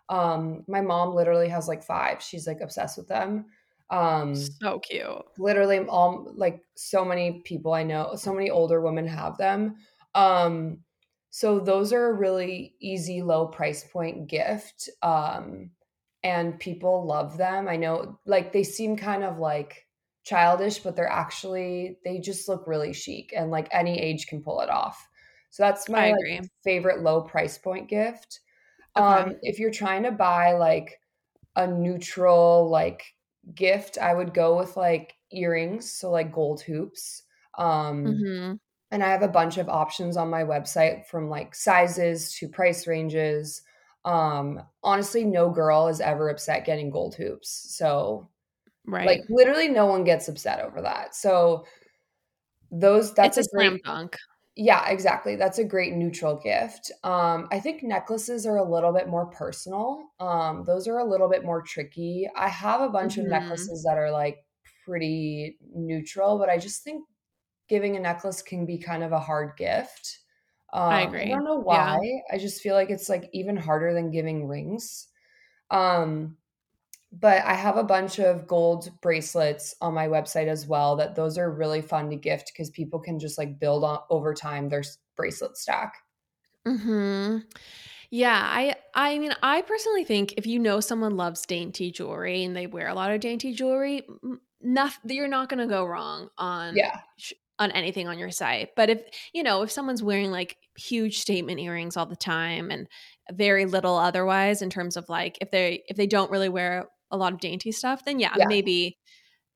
Um, my mom literally has like five. She's like obsessed with them. Um, so cute. Literally all like so many people I know, so many older women have them. Um, so those are a really easy, low price point gift. Um, and people love them. I know like they seem kind of like childish, but they're actually, they just look really chic and like any age can pull it off. So that's my like, favorite low price point gift. Okay. Um, if you're trying to buy like a neutral, like, gift, I would go with like earrings, so like gold hoops. Um, mm-hmm. And I have a bunch of options on my website from like sizes to price ranges. Um, honestly, no girl is ever upset getting gold hoops. So, right, like literally, no one gets upset over that. So, those that's it's a, a slam great, dunk. Yeah, exactly. That's a great neutral gift. Um, I think necklaces are a little bit more personal. Um, those are a little bit more tricky. I have a bunch mm-hmm. of necklaces that are like pretty neutral, but I just think giving a necklace can be kind of a hard gift. Um, I agree. I don't know why. Yeah. I just feel like it's like even harder than giving rings. Um, but I have a bunch of gold bracelets on my website as well, that those are really fun to gift because people can just like build on over time their bracelet stack. Mm-hmm. Yeah. I, I mean, I personally think if you know someone loves dainty jewelry and they wear a lot of dainty jewelry, nothing, you're not going to go wrong on yeah. sh- on anything on your site. But if, you know, if someone's wearing like huge statement earrings all the time and very little otherwise in terms of like if they if they don't really wear a lot of dainty stuff, then yeah, yeah. maybe,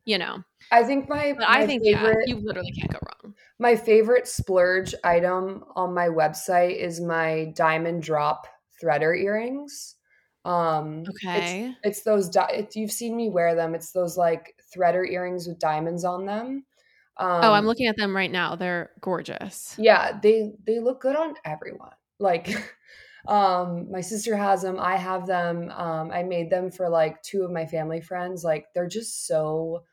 you know. I think my, but my I think favorite, yeah, you literally can't go wrong. My favorite splurge item on my website is my diamond drop threader earrings. Um, okay. It's, it's those, di- it, you've seen me wear them. It's those like threader earrings with diamonds on them. Um, oh, I'm looking at them right now. They're gorgeous. Yeah. They, they look good on everyone. Like, um, my sister has them. I have them. Um, I made them for like two of my family friends. Like they're just so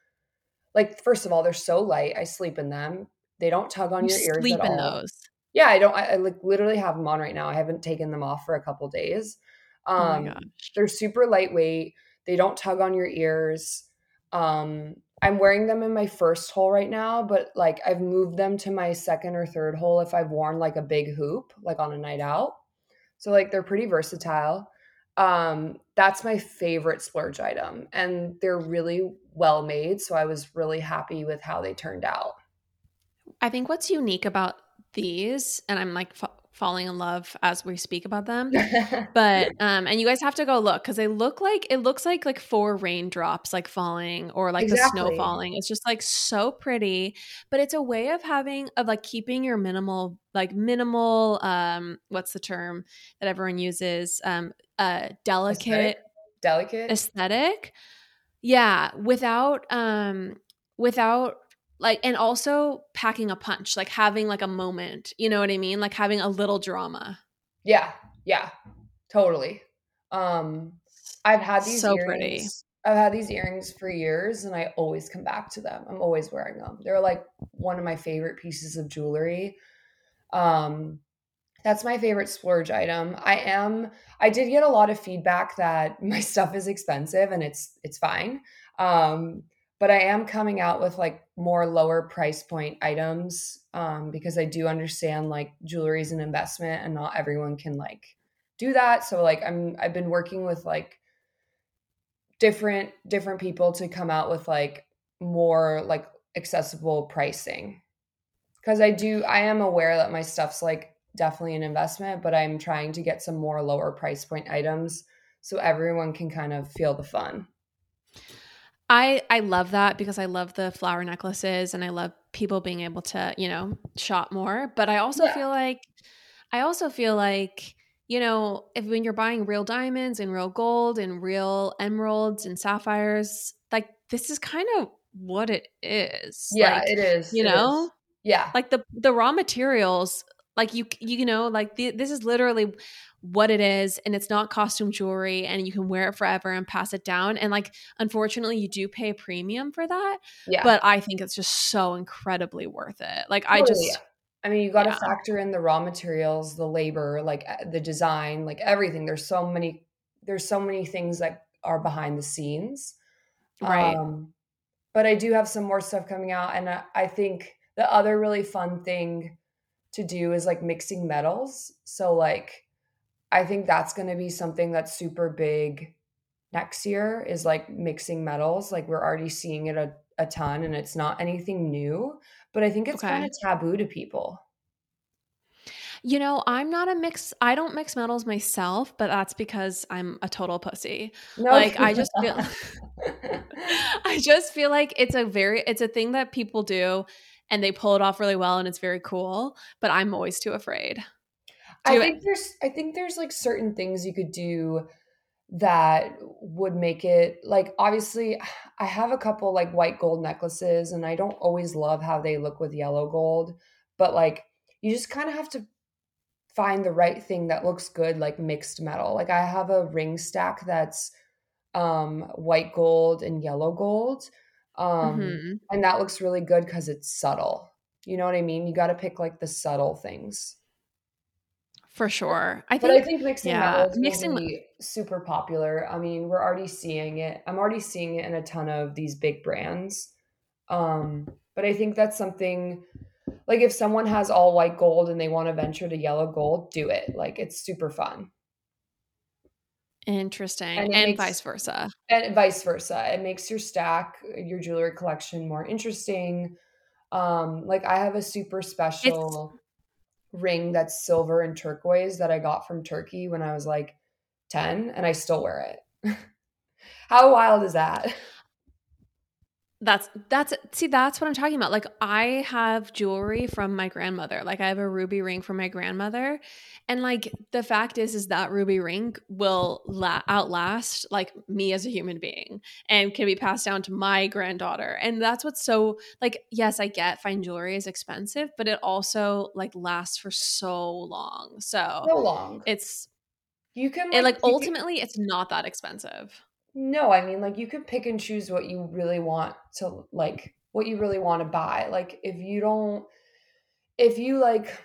like, first of all, they're so light. I sleep in them. They don't tug on you your ears sleep at in all. Those. Yeah. I don't, I, I like literally have them on right now. I haven't taken them off for a couple days. Um, oh they're super lightweight. They don't tug on your ears. Um, I'm wearing them in my first hole right now, but like I've moved them to my second or third hole if I've worn like a big hoop, like on a night out. So like they're pretty versatile. Um, that's my favorite splurge item and they're really well made. So I was really happy with how they turned out. I think what's unique about these, and I'm like f- falling in love as we speak about them, but, um, and you guys have to go look cause they look like, it looks like, like four raindrops, like falling or like exactly. the snow falling. It's just like so pretty, but it's a way of having, of like keeping your minimal, like minimal, um, what's the term that everyone uses? Um, uh, delicate, aesthetic. delicate aesthetic. Yeah. Without, um, without, like, and also packing a punch, like having like a moment, you know what I mean? Like having a little drama. Yeah. Yeah, totally. Um, I've had these so earrings, pretty. I've had these earrings for years and I always come back to them. I'm always wearing them. They're like one of my favorite pieces of jewelry. Um, that's my favorite splurge item. I am, I did get a lot of feedback that my stuff is expensive and it's, it's fine. Um, But I am coming out with like more lower price point items um, because I do understand like jewelry is an investment and not everyone can like do that. So like I'm I've been working with like different different people to come out with like more like accessible pricing because I do I am aware that my stuff's like definitely an investment, but I'm trying to get some more lower price point items so everyone can kind of feel the fun. I, I love that because I love the flower necklaces and I love people being able to, you know, shop more. But I also yeah. feel like, I also feel like, you know, if when you're buying real diamonds and real gold and real emeralds and sapphires, like this is kind of what it is. Yeah, like, it is. You it know? Is. Yeah. Like the, the raw materials, like you, you know, like the, this is literally what it is, and it's not costume jewelry and you can wear it forever and pass it down. And like, unfortunately you do pay a premium for that, yeah. but I think it's just so incredibly worth it. Like totally. I just, I mean, you got to yeah. factor in the raw materials, the labor, like the design, like everything. There's so many, there's so many things that are behind the scenes. Right. Um, but I do have some more stuff coming out. And I, I think the other really fun thing to do is like mixing metals. So like, I think that's going to be something that's super big next year is like mixing metals. Like we're already seeing it a, a ton and it's not anything new, but I think it's okay. kind of taboo to people. You know, I'm not a mix. I don't mix metals myself, but that's because I'm a total pussy. No, like I just feel, I just feel like it's a very, it's a thing that people do and they pull it off really well and it's very cool, but I'm always too afraid. Do I think it. there's, I think there's like certain things you could do that would make it like, obviously I have a couple like white gold necklaces and I don't always love how they look with yellow gold, but like you just kind of have to find the right thing that looks good, like mixed metal. Like I have a ring stack that's um, white gold and yellow gold. Um, mm-hmm. And that looks really good because it's subtle. You know what I mean? You got to pick like the subtle things. For sure. I think, but I think mixing yeah. metals is going to be super popular. I mean, we're already seeing it. I'm already seeing it in a ton of these big brands. Um, but I think that's something like if someone has all white gold and they want to venture to yellow gold, do it. Like it's super fun. Interesting. And, and makes, vice versa. And vice versa. It makes your stack, your jewelry collection more interesting. Um, like I have a super special it's- ring that's silver and turquoise that I got from Turkey when I was like ten, and I still wear it. How wild is that? That's, that's, see, that's what I'm talking about. Like I have jewelry from my grandmother. Like I have a ruby ring from my grandmother. And like, the fact is, is that ruby ring will la- outlast like me as a human being and can be passed down to my granddaughter. And that's what's so like, yes, I get fine jewelry is expensive, but it also like lasts for so long. So, so long. It's, you can like, it, like ultimately can- it's not that expensive. No, I mean, like you could pick and choose what you really want to like, what you really want to buy. Like if you don't, if you like,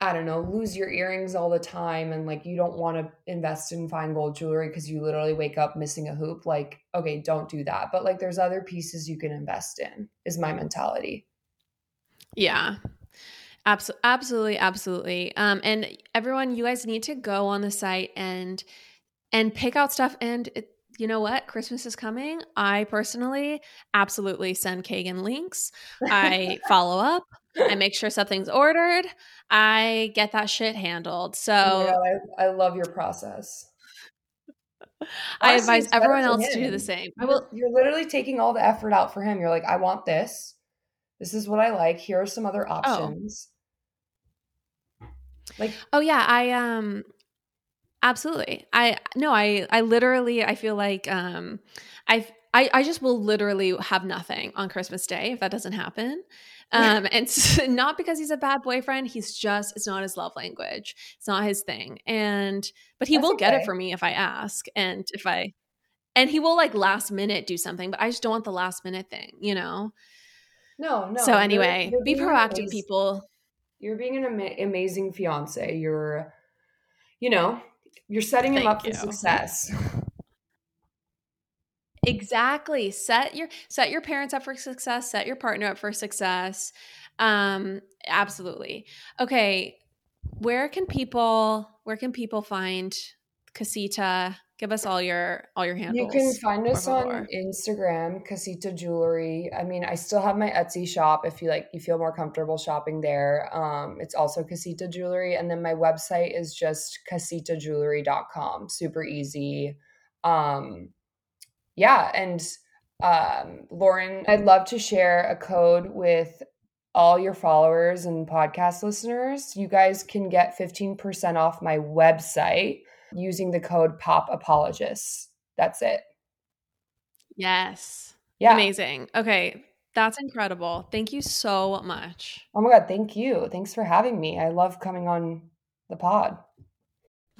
I don't know, lose your earrings all the time and like you don't want to invest in fine gold jewelry because you literally wake up missing a hoop, like, okay, don't do that. But like there's other pieces you can invest in is my mentality. Yeah. Absolutely. Absolutely. Absolutely. Um, and everyone, you guys need to go on the site and, and pick out stuff and it, you know what? Christmas is coming. I personally absolutely send Kagan links. I follow up. I make sure something's ordered. I get that shit handled. So yeah, I, I love your process. I Honestly, advise everyone else him. to do the same. I will. You're literally taking all the effort out for him. You're like, I want this. This is what I like. Here are some other options. Oh. Like, oh yeah, I um. Absolutely. I no, I, I literally, I feel like, um, I've, I, I just will literally have nothing on Christmas Day if that doesn't happen. Um, and not because he's a bad boyfriend. He's just, it's not his love language. It's not his thing. And, but he That's will okay. get it for me if I ask. And if I, and he will like last minute do something, but I just don't want the last minute thing, you know? No, no. So anyway, you're, you're be proactive amazing. people. You're being an ama- amazing fiance. You're, you know, You're setting Thank him up you. for success. Exactly. Set your set your parents up for success. Set your partner up for success. Um, absolutely. Okay. Where can people where can people find Casita? Give us all your all your handles. You can find us on Instagram, Casita Jewelry. I mean, I still have my Etsy shop if you like you feel more comfortable shopping there. Um, it's also Casita Jewelry. And then my website is just casita jewelry dot com. Super easy. Um, yeah, and um, Lauren, I'd love to share a code with all your followers and podcast listeners. You guys can get fifteen percent off my website using the code POPAPOLOGIST. That's it. Yes. Yeah. Amazing. Okay. That's incredible. Thank you so much. Oh my God. Thank you. Thanks for having me. I love coming on the pod.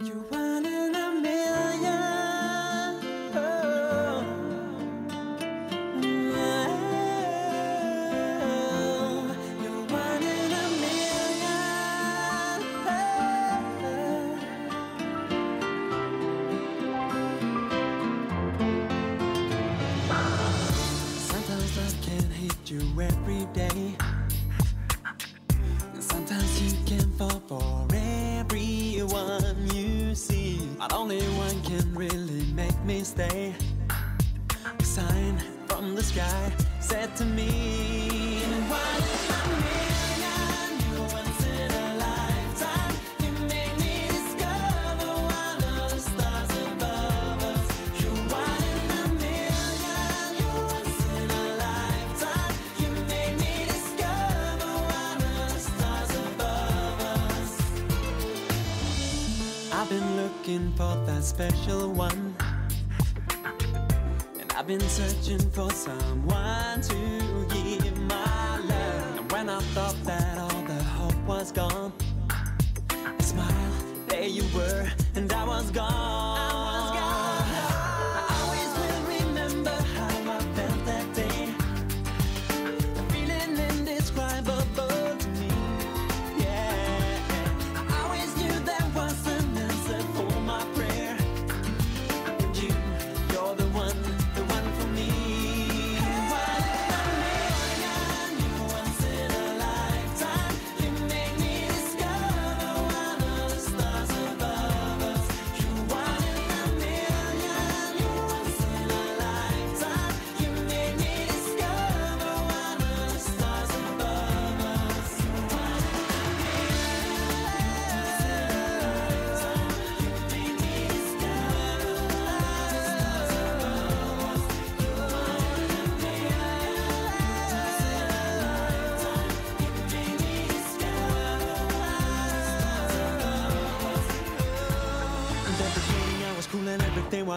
You're one in a million. Oh. Yeah. You're one in a million. Oh. You every day, and sometimes you can fall for everyone you see, but only one can really make me stay. A sign from the sky said to me, what? I've been looking for that special one, and I've been searching for someone to give my love. And when I thought that all the hope was gone, I smiled, there you were, and I was gone. I was gone.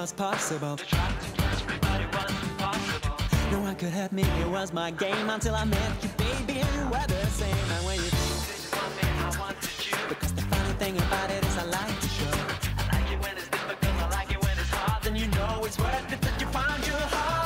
was possible. To try to catch me, but it wasn't possible. No one could hurt me, it was my game until I met you, baby, and you were the same. And when you did one thing, I wanted you. Because the funny thing about it is I like to show. I like it when it's difficult, I like it when it's hard. Then you know it's worth it that you found your heart.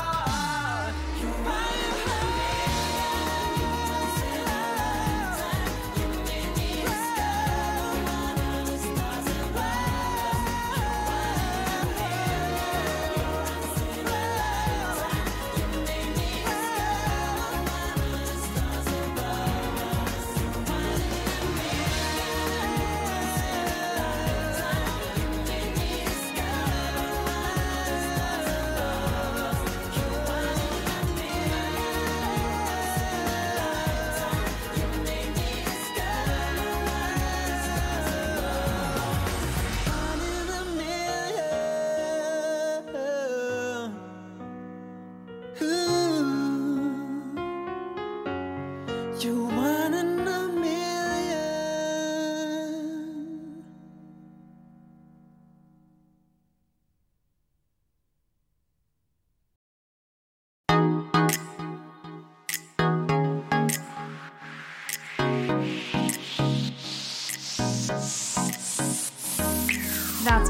That's